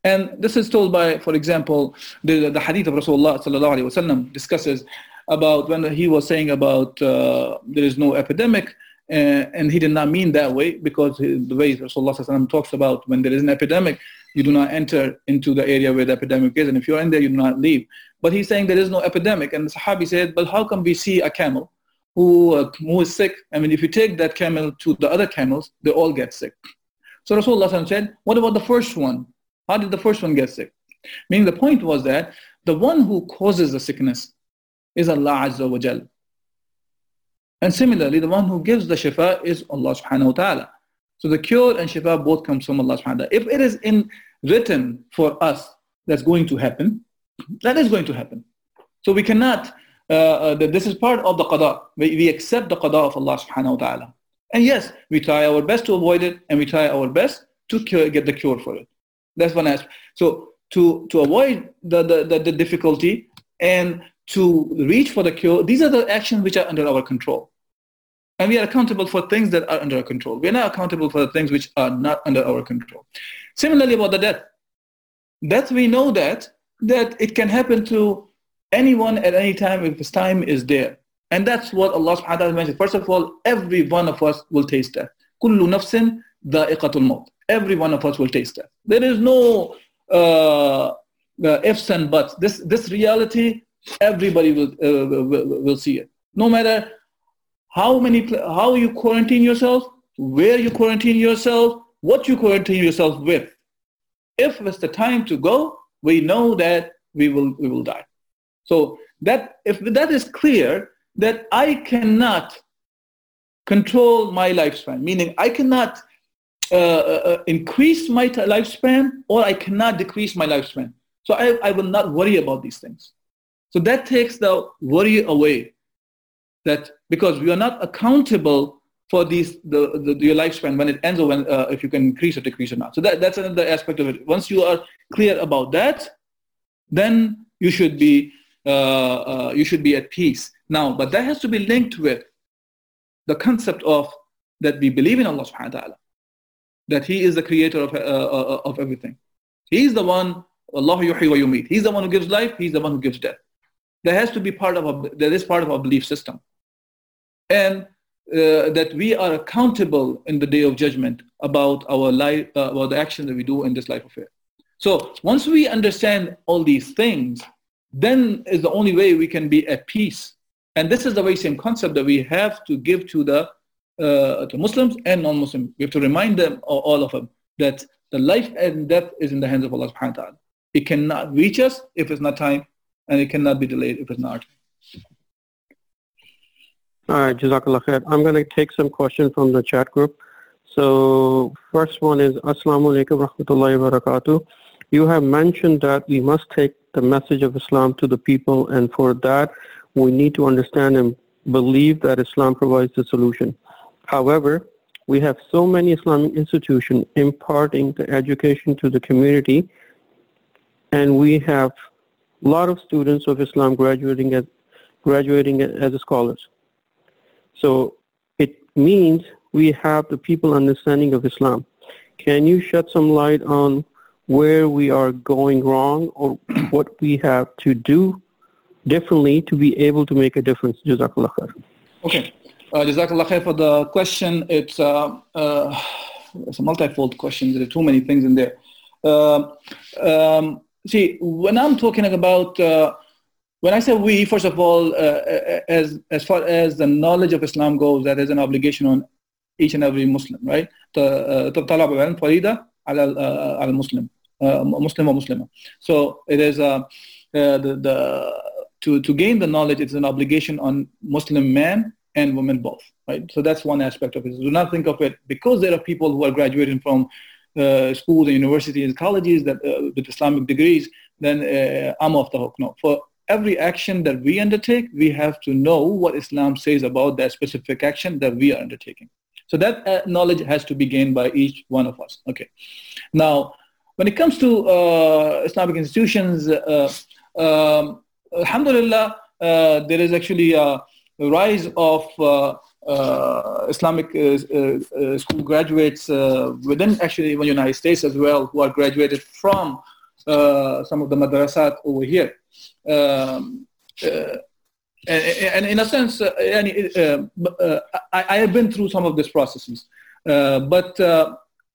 And this is told by, for example, the hadith of Rasulullah sallallahu alaihi wasallam discusses about when he was saying about there is no epidemic, and he did not mean that way, because the way Rasulullah sallallahu alaihi wasallam talks about when there is an epidemic, you do not enter into the area where the epidemic is, and if you're in there, you do not leave. But he's saying there is no epidemic, and the Sahabi said, but how come we see a camel who is sick? I mean, if you take that camel to the other camels, they all get sick. So Rasulullah said, what about the first one? How did the first one get sick? Meaning the point was that the one who causes the sickness is Allah Azza wa Jal. And similarly, the one who gives the shifa is Allah subhanahu wa ta'ala. So the cure and shifa both comes from Allah subhanahu wa ta'ala. If it is in written for us that's going to happen, that is going to happen. So we cannot this is part of the qada. We accept the qada of Allah subhanahu wa ta'ala. And yes, we try our best to avoid it, and we try our best to get the cure for it. That's one aspect. So to avoid the difficulty and to reach for the cure, these are the actions which are under our control. And we are accountable for things that are under our control. We are not accountable for the things which are not under our control. Similarly about the death. Death, we know that it can happen to Anyone at any time, if his time is there. And that's what Allah subhanahu wa ta'ala mentioned. First of all, every one of us will taste death. Kullu nafsin dha'iqatul maut. Every one of us will taste death. There is no ifs and buts. This reality, everybody will see it. No matter how you quarantine yourself, where you quarantine yourself, what you quarantine yourself with. If it's the time to go, we know that we will die. So that if that is clear, that I cannot control my lifespan, meaning I cannot increase my lifespan or I cannot decrease my lifespan. So I will not worry about these things. So that takes the worry away, that because we are not accountable for these your lifespan, when it ends or when if you can increase or decrease or not. So that's another aspect of it. Once you are clear about that, then you should be at peace. Now, but that has to be linked with the concept of that we believe in Allah subhanahu wa ta'ala, that He is the creator of everything. He is the one, Allahu yuhyi wa yumeet. He's the one who gives life, He's the one who gives death. That has to be part of our belief system. And that we are accountable in the day of judgment about our life, about the action that we do in this life affair. So once we understand all these things, then is the only way we can be at peace. And this is the very same concept that we have to give to the to Muslims and non-Muslims. We have to remind them, all of them, that the life and death is in the hands of Allah subhanahu wa ta'ala. It cannot reach us if it's not time, and it cannot be delayed if it's not time. All right, Jazakallah khair. I'm going to take some questions from the chat group. So first one is, Assalamu alaikum wa rahmatullahi wa barakatuh. You have mentioned that we must take the message of Islam to the people, and for that we need to understand and believe that Islam provides the solution. However, we have so many Islamic institutions imparting the education to the community, and we have a lot of students of Islam graduating as scholars. So it means we have the people understanding of Islam. Can you shed some light on where we are going wrong or what we have to do differently to be able to make a difference? Jazakallah khair. Okay. Jazakallah khair for the question. It's a multifold question. There are too many things in there. See, when I'm talking about... When I say we, first of all, as far as the knowledge of Islam goes, that is an obligation on each and every Muslim, right? So it is to gain the knowledge. It's an obligation on Muslim man and women both, right? So that's one aspect of it. Do not think of it because there are people who are graduating from schools and universities and colleges that with Islamic degrees. Then I'm off the hook. No. For every action that we undertake, we have to know what Islam says about that specific action that we are undertaking. So that knowledge has to be gained by each one of us. Okay. Now, when it comes to Islamic institutions, alhamdulillah, there is actually a rise of Islamic school graduates within actually even the United States as well, who are graduated from some of the madrasat over here. And in a sense, I have been through some of these processes. But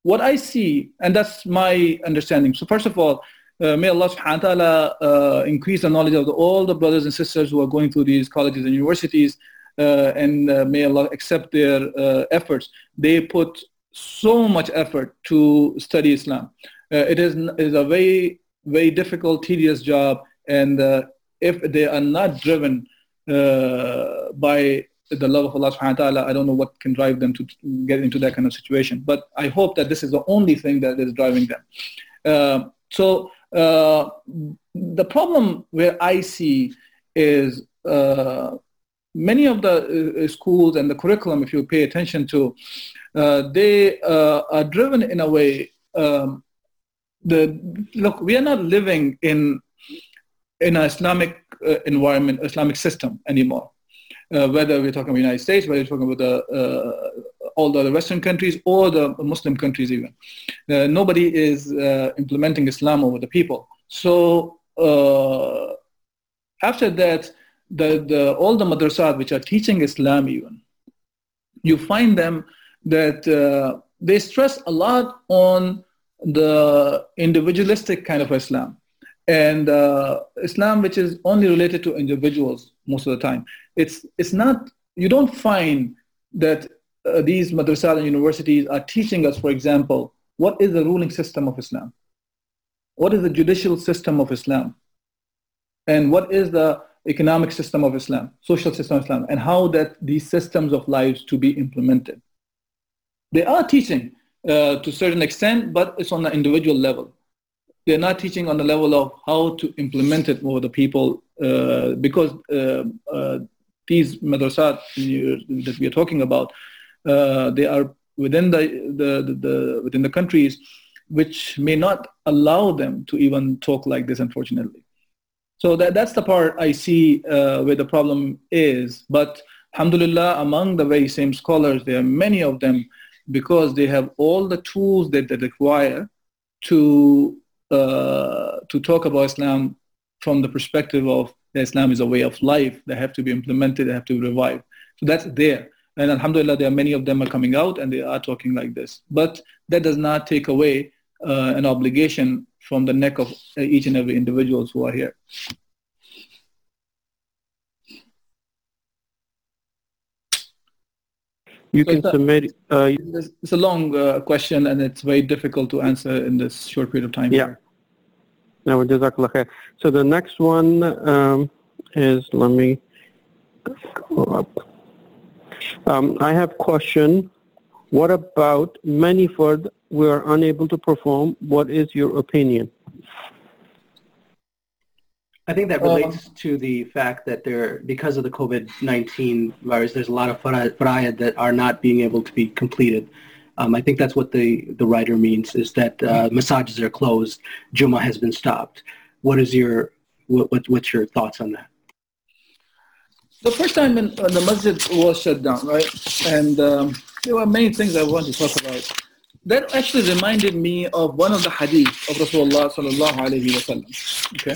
what I see, and that's my understanding. So first of all, may Allah subhanahu wa ta'ala increase the knowledge of all the brothers and sisters who are going through these colleges and universities. And may Allah accept their efforts. They put so much effort to study Islam. It is a very, very difficult, tedious job. And if they are not driven by the love of Allah subhanahu wa ta'ala, I don't know what can drive them to get into that kind of situation. But I hope that this is the only thing that is driving them. So the problem where I see is many of the schools and the curriculum, if you pay attention to, they are driven in a way. Look, we are not living in an Islamic environment, Islamic system anymore. Whether we're talking about the United States, whether we're talking about all the Western countries or the Muslim countries even. Nobody is implementing Islam over the people. So After that, all the madrasat which are teaching Islam, even, you find them that they stress a lot on the individualistic kind of Islam, and Islam which is only related to individuals most of the time. It's not, you don't find that these madrasas and universities are teaching us, for example, what is the ruling system of Islam? What is the judicial system of Islam? And what is the economic system of Islam, social system of Islam, and how that these systems of lives to be implemented? They are teaching to a certain extent, but it's on the individual level. They're not teaching on the level of how to implement it over the people, because these madrasat that we are talking about, they are within within the countries, which may not allow them to even talk like this, unfortunately. So that's the part I see where the problem is. But alhamdulillah, among the very same scholars, there are many of them, because they have all the tools that they require to talk about Islam from the perspective of that Islam is a way of life that have to be implemented, that have to be revived. So that's there. And alhamdulillah, there are many of them are coming out and they are talking like this. But that does not take away an obligation from the neck of each and every individuals who are here. You so can submit. It's a long question, and it's very difficult to answer in this short period of time. Yeah. No, jazakallah khair. So the next one is, let me go up. I have question. What about Manafort? We are unable to perform. What is your opinion? I think that relates to the fact that because of the COVID-19 virus, there's a lot of fara'id that are not being able to be completed. I think that's what the writer means, is that massages are closed, Jummah has been stopped. What's your thoughts on that? The first time the masjid was shut down, right? And there were many things I want to talk about. That actually reminded me of one of the hadith of Rasulullah sallallahu alaihi wasallam. Okay,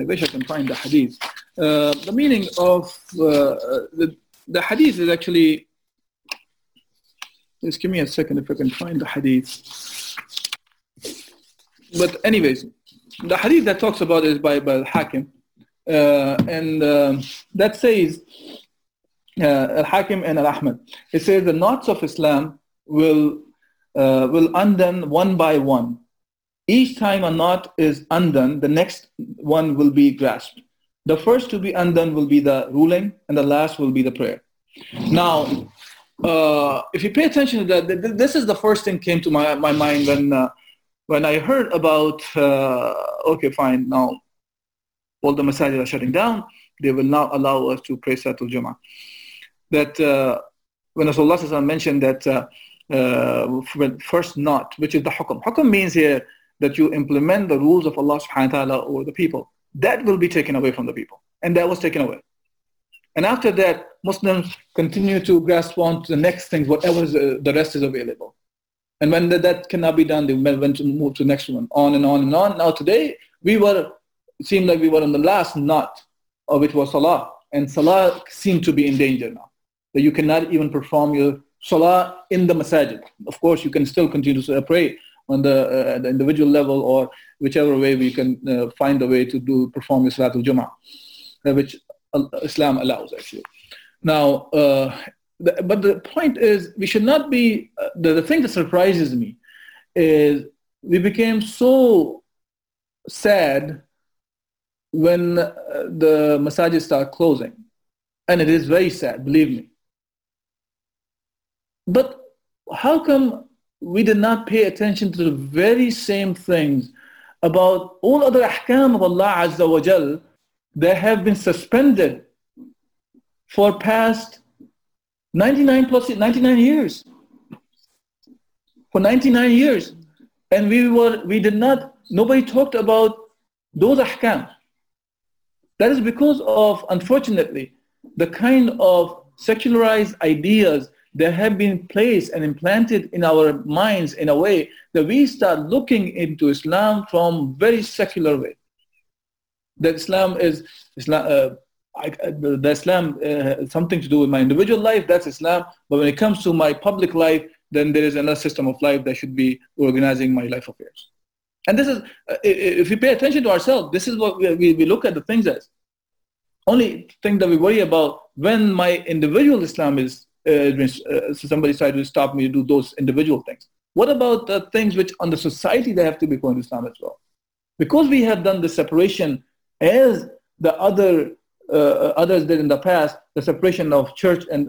I wish I can find the hadith. The meaning of the hadith is actually. Just give me a second if I can find the hadith. But anyways, the hadith that talks about is by Al-Hakim, and that says Al-Hakim and Al-Ahmad. It says the knots of Islam will undone one by one. Each time a knot is undone, the next one will be grasped. The first to be undone will be the ruling, and the last will be the prayer. Now, if you pay attention to that, this is the first thing came to my mind when I heard about, okay, fine, now all the masajid are shutting down. They will now allow us to pray Salatul Jummah. That when Rasulullah mentioned that first knot, which is the hukm. Hukm means here that you implement the rules of Allah subhanahu wa ta'ala over the people. That will be taken away from the people. And that was taken away. And after that, Muslims continue to grasp on to the next things, whatever is, the rest is available. And when that cannot be done, they went to move to the next one, on and on and on. Now today, it seemed like we were on the last knot, of it was Salah. And Salah seemed to be in danger now. That you cannot even perform your Salah in the masajid. Of course, you can still continue to pray on the individual level or whichever way we can find a way to perform your Salatul Jummah, which Islam allows actually. Now, but the point is, we should not be, the thing that surprises me is we became so sad when the masajid start closing. And it is very sad, believe me. But how come we did not pay attention to the very same things about all other ahkam of Allah Azza wa Jal that have been suspended for past 99 years? For 99 years. And nobody talked about those ahkam. That is because of, unfortunately, the kind of secularized ideas that have been placed and implanted in our minds in a way that we start looking into Islam from very secular way. That Islam is Islam, something to do with my individual life, that's Islam. But when it comes to my public life, then there is another system of life that should be organizing my life affairs. And this is, if we pay attention to ourselves, this is what we look at the things as. Only thing that we worry about when my individual Islam is, somebody tried to stop me to do those individual things. What about the things which on the society they have to be going to Islam as well? Because we have done the separation as the others did in the past, the separation of church and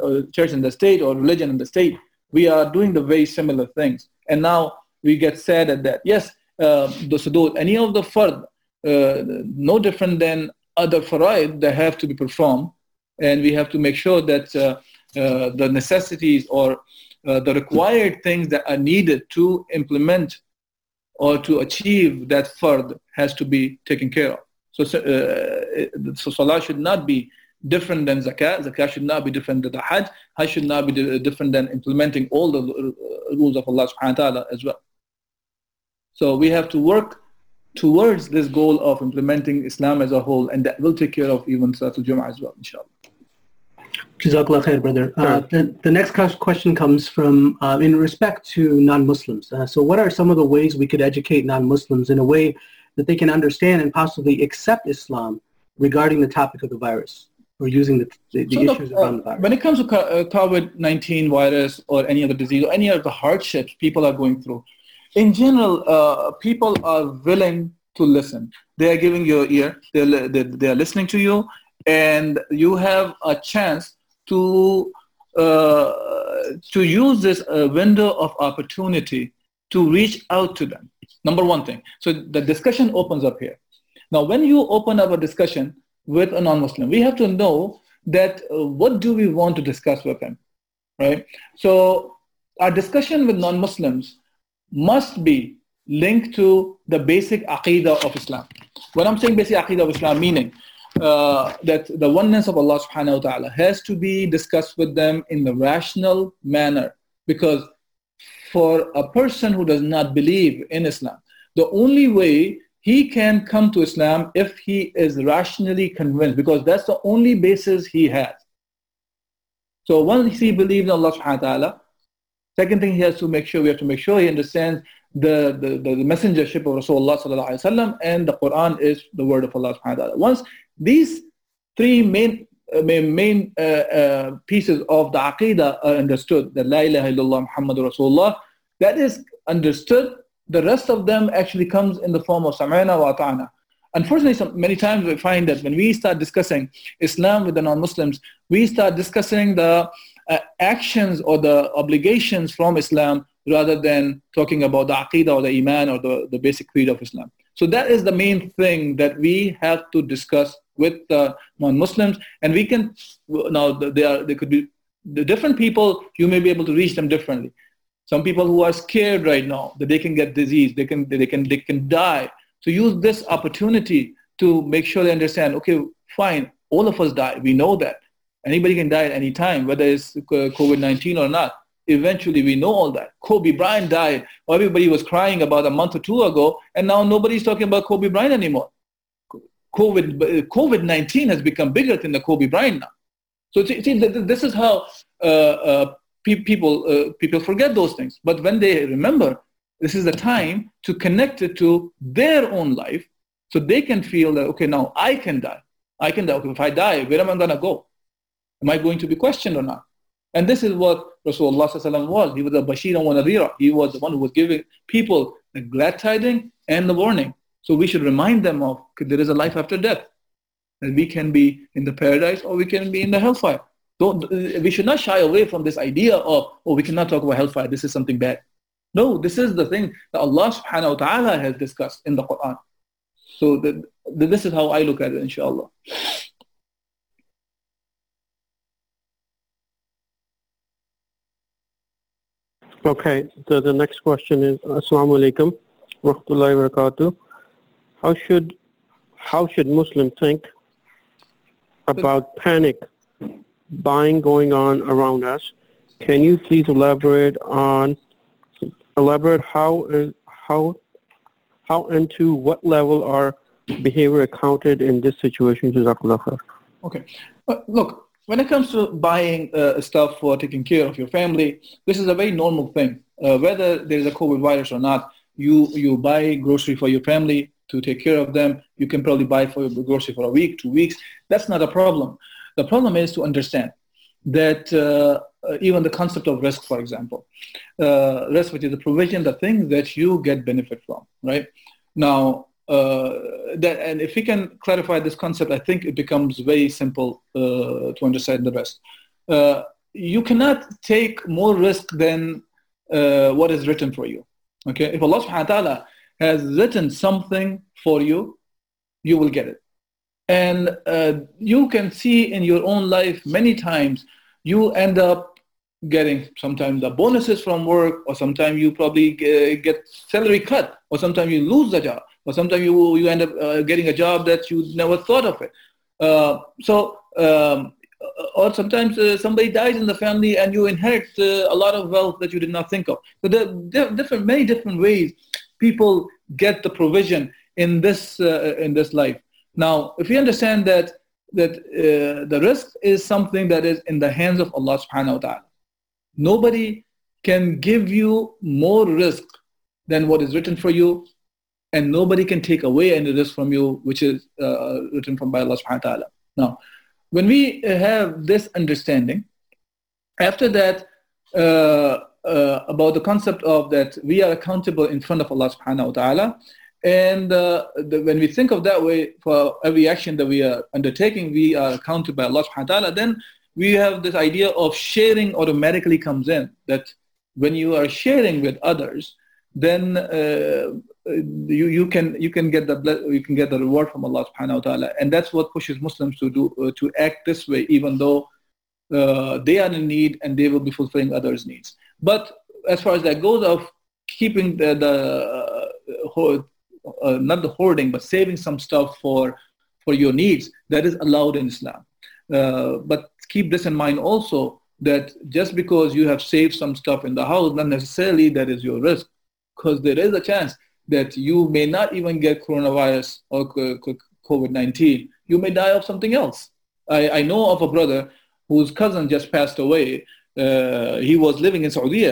the state, or religion and the state, we are doing the very similar things. And now we get sad at that. Yes, any of the fard, no different than other faraid that have to be performed. And we have to make sure that the necessities or the required things that are needed to implement or to achieve that fard has to be taken care of. So Salah should not be different than Zakat. Zakat should not be different than the Hajj. Hajj should not be different than implementing all the rules of Allah subhanahu wa ta'ala as well. So we have to work towards this goal of implementing Islam as a whole, and that will take care of even Salat al-Jum'ah as well, inshallah. Jazakallah khair, brother. The next question comes from, in respect to non-Muslims. So what are some of the ways we could educate non-Muslims in a way that they can understand and possibly accept Islam regarding the topic of the virus, or using the issues around the virus? When it comes to COVID-19 virus or any other disease or any of the hardships people are going through, in general, people are willing to listen. They are giving your ear, they are listening to you, and you have a chance to use this window of opportunity to reach out to them. Number one thing. So the discussion opens up here. Now, when you open up a discussion with a non-Muslim, we have to know that what do we want to discuss with them, right? So our discussion with non-Muslims must be linked to the basic aqeedah of Islam. When I'm saying basic aqeedah of Islam, meaning that the oneness of Allah subhanahu wa ta'ala has to be discussed with them in the rational manner, because for a person who does not believe in Islam, the only way he can come to Islam if he is rationally convinced, because that's the only basis he has. So once he believes in Allah subhanahu wa ta'ala, second thing we have to make sure he understands the messengership of Rasulullah sallallahu alaihi wasallam, and the Quran is the word of Allah subhanahu wa ta'ala. Once these three main pieces of the Aqidah are understood, that La ilaha illallah Muhammadur Rasulullah, that is understood, the rest of them actually comes in the form of Sam'ana wa Ata'na. Unfortunately, many times we find that when we start discussing Islam with the non-Muslims, we start discussing the actions or the obligations from Islam rather than talking about the Aqidah or the Iman or the basic creed of Islam. So that is the main thing that we have to discuss with the non-Muslims, and we can, now they could be, the different people, you may be able to reach them differently. Some people who are scared right now that they can get disease, they can die. So use this opportunity to make sure they understand, okay, fine, all of us die, we know that. Anybody can die at any time, whether it's COVID-19 or not. Eventually, we know all that. Kobe Bryant died, everybody was crying about a month or two ago, and now nobody's talking about Kobe Bryant anymore. COVID-19 has become bigger than the Kobe Bryant now. So see, this is how people forget those things. But when they remember, this is the time to connect it to their own life, so they can feel that, okay, now I can die. I can die. Okay, if I die, where am I going to go? Am I going to be questioned or not? And this is what Rasulullah sallallahu alaihi wasallam was. He was a Bashir wa Nadhira. He was the one who was giving people the glad tidings and the warning. So we should remind them of there is a life after death, and we can be in the paradise or we can be in the hellfire. We should not shy away from this idea of, oh, we cannot talk about hellfire, this is something bad. No, this is the thing that Allah subhanahu wa ta'ala has discussed in the Quran. So this is how I look at it, inshallah. Okay, so the next question is, Assalamu alaikum wa rahmatullahi wa barakatuh. How should Muslims think about panic buying going on around us? Can you please elaborate how into what level are behavior accounted in this situation? JazakAllah khair. Okay. Look, when it comes to buying stuff for taking care of your family, this is a very normal thing. Whether there is a COVID virus or not, you buy grocery for your family to take care of them. You can probably buy for grocery for a week, 2 weeks. That's not a problem. The problem is to understand that even the concept of risk, for example, risk, which is the provision, the thing that you get benefit from, right? Now, that, and if we can clarify this concept, I think it becomes very simple to understand the rest. You cannot take more risk than what is written for you. Okay, if Allah subhanahu wa ta'ala has written something for you, you will get it. And you can see in your own life many times you end up getting sometimes the bonuses from work, or sometimes you probably get salary cut, or sometimes you lose the job. Or sometimes you end up getting a job that you never thought of it. Or sometimes somebody dies in the family and you inherit a lot of wealth that you did not think of. So there are many different ways people get the provision in this life. Now, if you understand that the risk is something that is in the hands of Allah subhanahu wa ta'ala, nobody can give you more risk than what is written for you. And nobody can take away any risk from you, which is written from by Allah subhanahu wa ta'ala. Now, when we have this understanding, after that, about the concept of that we are accountable in front of Allah subhanahu wa ta'ala, and when we think of that way, for every action that we are undertaking, we are accountable by Allah subhanahu wa ta'ala, then we have this idea of sharing automatically comes in, that when you are sharing with others, then you can get the reward from Allah subhanahu wa ta'ala, and that's what pushes Muslims to do to act this way, even though they are in need and they will be fulfilling others' needs. But as far as that goes, of keeping not the hoarding, but saving some stuff for your needs, that is allowed in Islam. But keep this in mind also, that just because you have saved some stuff in the house, not necessarily that is your risk. Because there is a chance that you may not even get coronavirus or COVID-19. You may die of something else. I know of a brother whose cousin just passed away. He was living in Saudi,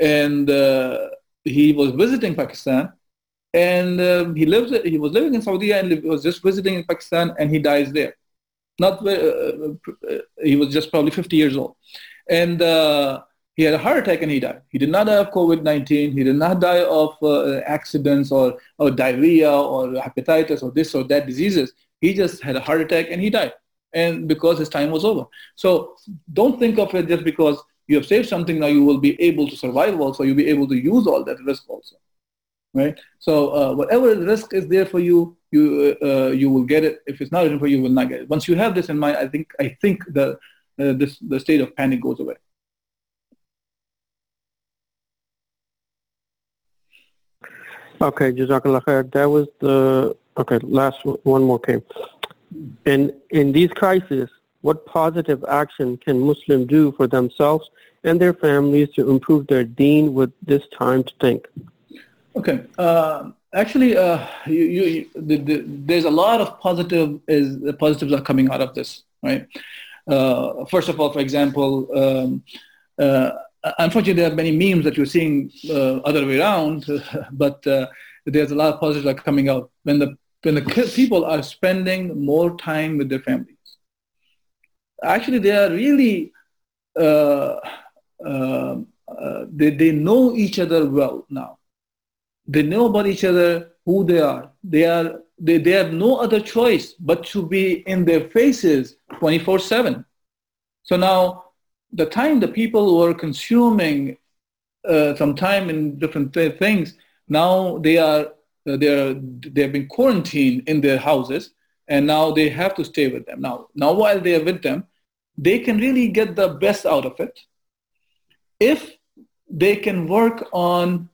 and he was visiting Pakistan. And he was living in Saudi and was just visiting in Pakistan, and he dies there. He was just probably 50 years old. And he had a heart attack and he died. He did not die of COVID-19. He did not die of accidents or diarrhea or hepatitis or this or that diseases. He just had a heart attack and he died, and because his time was over. So don't think of it just because you have saved something, now you will be able to survive also. You'll be able to use all that risk also, right? So whatever risk is there for you, you will get it. If it's not written for you will not get it. Once you have this in mind, I think the state of panic goes away. Okay, JazakAllah khair. That was last one more came. In these crises, what positive action can Muslims do for themselves and their families to improve their deen with this time to think? Okay, there's a lot of positives are coming out of this, right? First of all, for example, unfortunately, there are many memes that you're seeing other way around, but there's a lot of positives that are coming out. When the people are spending more time with their families, actually, they are really, they know each other well now. They know about each other, who they are. They have no other choice but to be in their faces 24/7. So now, the time the people were consuming some time in different things, now they have been quarantined in their houses, and now they have to stay with them. Now while they are with them, they can really get the best out of it if they can work on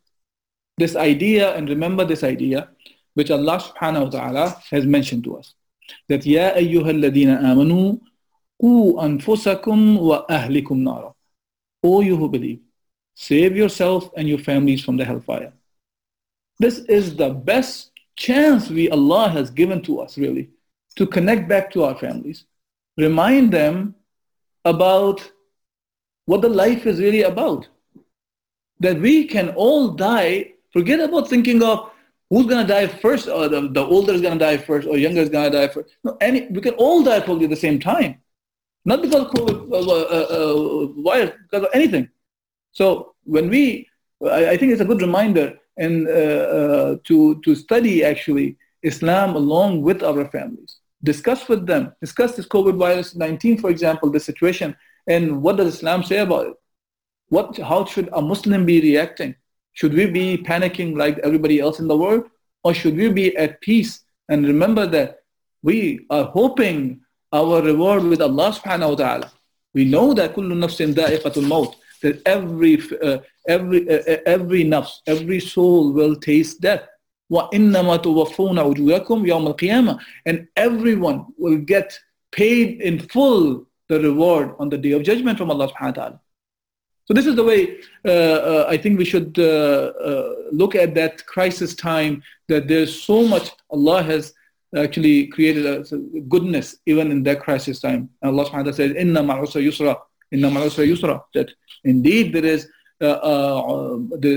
this idea and remember this idea, which Allah subhanahu wa ta'ala has mentioned to us, that ya ayyuhal ladina amanu qu anfusakum wa ahlikum nara. O you who believe, save yourself and your families from the hellfire. This is the best chance Allah has given to us, really, to connect back to our families, remind them about what the life is really about, that we can all die. Forget about thinking of who's going to die first, or the older is going to die first, or younger is going to die first. No, we can all die probably at the same time, not because of COVID virus, because of anything. So when I think it's a good reminder and to study actually Islam along with our families. Discuss with them. Discuss this COVID-19, for example, this situation, and what does Islam say about it? How should a Muslim be reacting? Should we be panicking like everybody else in the world? Or should we be at peace and remember that we are hoping our reward with Allah subhanahu wa ta'ala? We know that kullu nafsin da'iqatul maut, that every nafs, every soul will taste death. وَإِنَّمَا تُوَفُّونَ أُجُورَكُمْ يَوْمَ الْقِيَامَةِ. And everyone will get paid in full the reward on the Day of Judgment from Allah subhanahu wa ta'ala. So this is the way I think we should look at that crisis time, that there's so much Allah has actually created a goodness even in that crisis time. And Allah subhanahu wa ta'ala says, inna ma'al usri yusra, that indeed there is a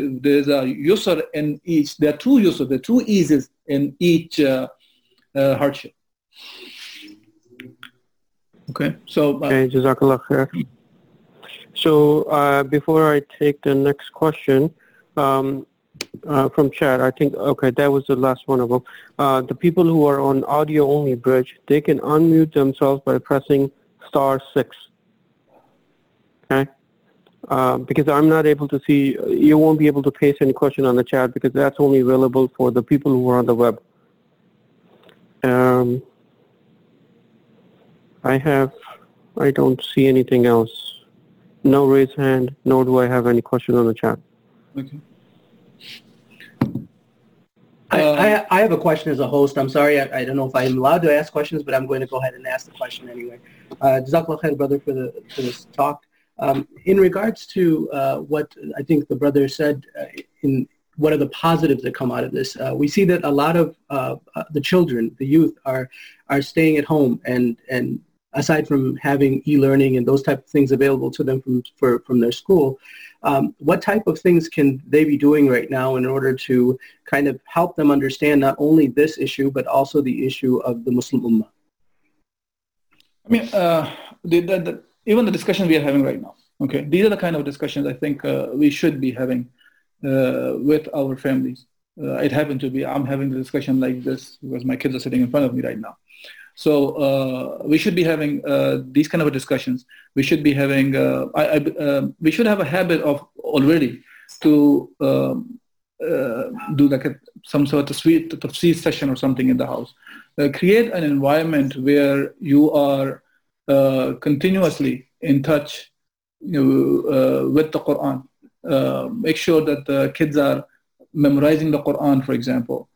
yusr in each. There are two yusr, there are two eases in each hardship. Okay, so... Jazakallah khair. So before I take the next question from chat, I think, okay, that was the last one of them. The people who are on audio-only bridge, they can unmute themselves by pressing *6. Okay? Because I'm not able to see, you won't be able to paste any question on the chat because that's only available for the people who are on the web. I don't see anything else. No raised hand, nor do I have any question on the chat. Okay. I have a question as a host. I'm sorry, I don't know if I'm allowed to ask questions, but I'm going to go ahead and ask the question anyway. Jazakallah khair, brother, for this talk. In regards to what I think the brother said, in what are the positives that come out of this? We see that a lot of the children, the youth, are staying at home and aside from having e-learning and those type of things available to them from their school, what type of things can they be doing right now in order to kind of help them understand not only this issue, but also the issue of the Muslim Ummah? I mean, even the discussion we are having right now, okay, these are the kind of discussions I think we should be having with our families. It happened to be, I'm having the discussion like this because my kids are sitting in front of me right now. So we should be having these kind of discussions. We should be having. We should have a habit of already to do like some sort of tafsir session or something in the house. Create an environment where you are continuously in touch with the Quran. Make sure that the kids are memorizing the Quran, for example.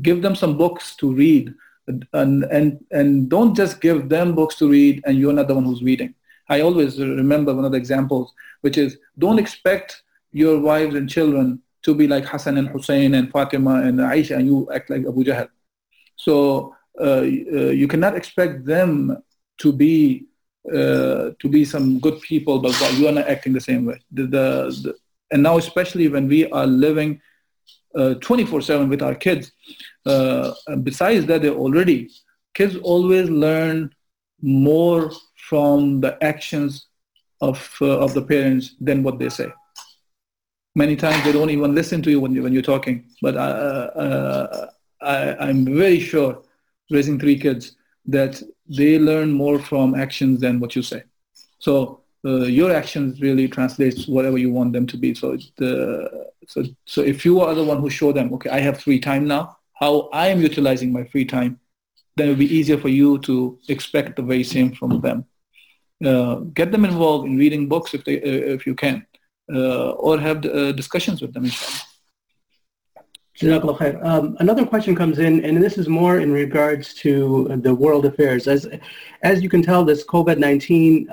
Give them some books to read. And don't just give them books to read and you're not the one who's reading. I always remember one of the examples, which is don't expect your wives and children to be like Hassan and Hussein and Fatima and Aisha and you act like Abu Jahl. So you cannot expect them to be some good people, but you are not acting the same way. And now especially when we are living 24/7 with our kids. Besides that, kids always learn more from the actions of the parents than what they say. Many times they don't even listen to you when you're talking. But I'm very sure, raising 3 kids, that they learn more from actions than what you say. So your actions really translates whatever you want them to be. So if you are the one who show them, okay, I have free time now, how I am utilizing my free time, then it will be easier for you to expect the very same from them. Get them involved in reading books if you can, or have discussions with them, inshallah. Another question comes in, and this is more in regards to the world affairs. As you can tell, this COVID-19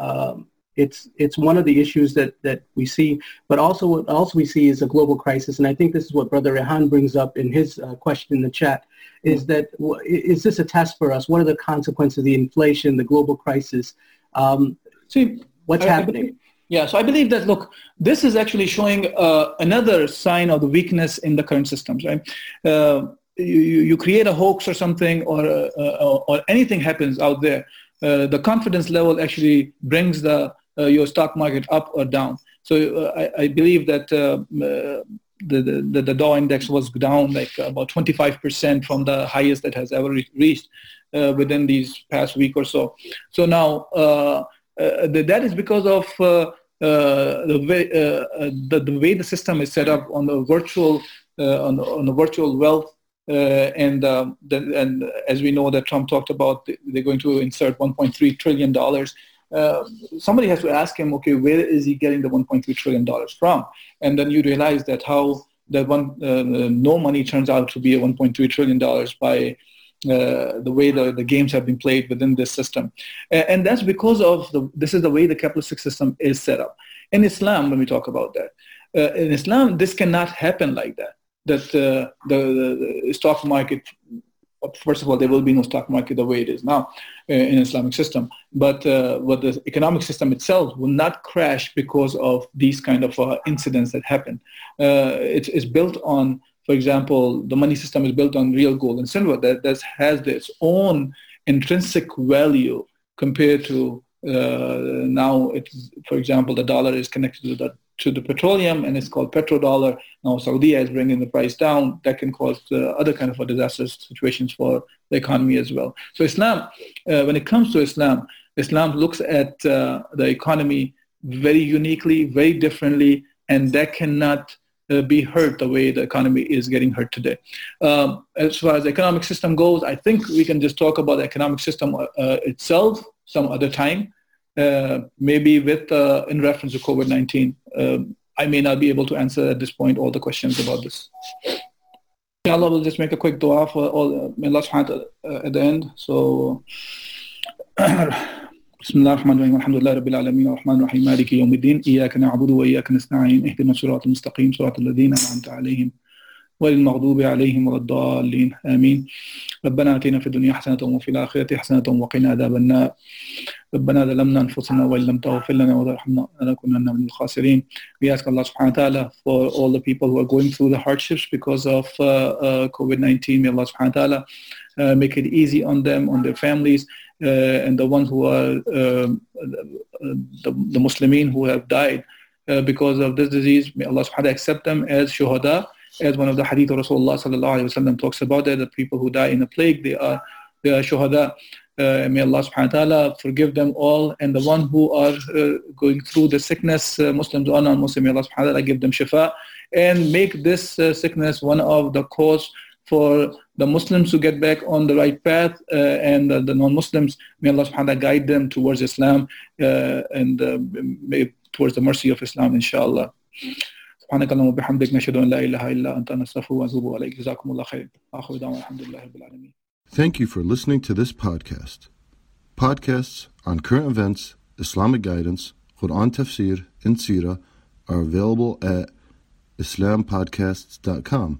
it's one of the issues that we see. But also what we see is a global crisis, and I think this is what Brother Rehan brings up in his question in the chat, is that is this a test for us? What are the consequences of the inflation, the global crisis? What's happening? Yeah, so I believe that, look, this is actually showing another sign of the weakness in the current systems, right? You create a hoax or something, or anything happens out there. The confidence level actually brings your stock market up or down. So I believe that the Dow index was down like about 25% from the highest that has ever reached within these past week or so. So now that is because of the way the system is set up on the virtual virtual wealth. And as we know that Trump talked about, they're going to insert $1.3 trillion. Somebody has to ask him, okay, where is he getting the $1.3 trillion from? And then you realize that how that no money turns out to be a $1.3 trillion by the way the games have been played within this system. And that's because of this is the way the capitalistic system is set up. In Islam, when we talk about that, in Islam, this cannot happen like that. That the stock market, first of all, there will be no stock market the way it is now in Islamic system. But the economic system itself will not crash because of these kind of incidents that happen. It's built on, for example, the money system is built on real gold and silver that has its own intrinsic value compared to now, it's, for example, the dollar is connected to the petroleum, and it's called petrodollar. Now Saudi is bringing the price down. That can cause other kind of disastrous situations for the economy as well. So Islam, when it comes to Islam, Islam looks at the economy very uniquely, very differently, and that cannot be hurt the way the economy is getting hurt today. As far as the economic system goes, I think we can just talk about the economic system itself some other time. Maybe with in reference to COVID-19, I may not be able to answer at this point all the questions about this. Inshallah, we'll just make a quick dua for all Allah subhanahu at the end. So, Bismillah ar-Rahman ar-Rahim, alhamdulillah, rabbil alameen, ar-Rahman ar-Rahim, maliki yawmiddin, iyyaka na'budu wa iyyaka nasta'in, ihdina siratal mustaqim, siratal ladhina an'amta alayhim. وَلِلْمَغْضُوبِ عَلَيْهِمْ وَالضَّالِّينَ آمين ربنا آتنا في الدنيا حسنة وفي الآخرة حسنة وقنا عذاب النار ربنا ظلمنا أنفسنا وإن لم تغفر لنا وترحمنا لنكونن من الخاسرين. We ask Allah subhanahu wa ta'ala for all the people who are going through the hardships because of COVID-19. May Allah subhanahu wa ta'ala make it easy on them, on their families, and the ones who are the Muslimin who have died because of this disease. May Allah subhanahu wa ta'ala accept them as shuhada. As one of the hadith of Rasulullah sallallahu alaihi wasallam talks about that, the people who die in a plague, they are shuhada. May Allah subhanahu wa ta'ala forgive them all, and the one who are going through the sickness, Muslims or non-Muslim, may Allah subhanahu wa ta'ala give them shifa and make this sickness one of the cause for the Muslims to get back on the right path, and the non-Muslims, may Allah subhanahu wa ta'ala guide them towards Islam and towards the mercy of Islam, inshallah. سبحانك اللهم وبحمدك نشهد أن لا إله إلا أنت نستغفرك ونتوب إليك جزاكم الله خير آخر دعوانا الحمد لله رب العالمين. Thank you for listening to this podcast. Podcasts on current events, Islamic guidance, Quran tafsir, and seerah are available at IslamPodcasts.com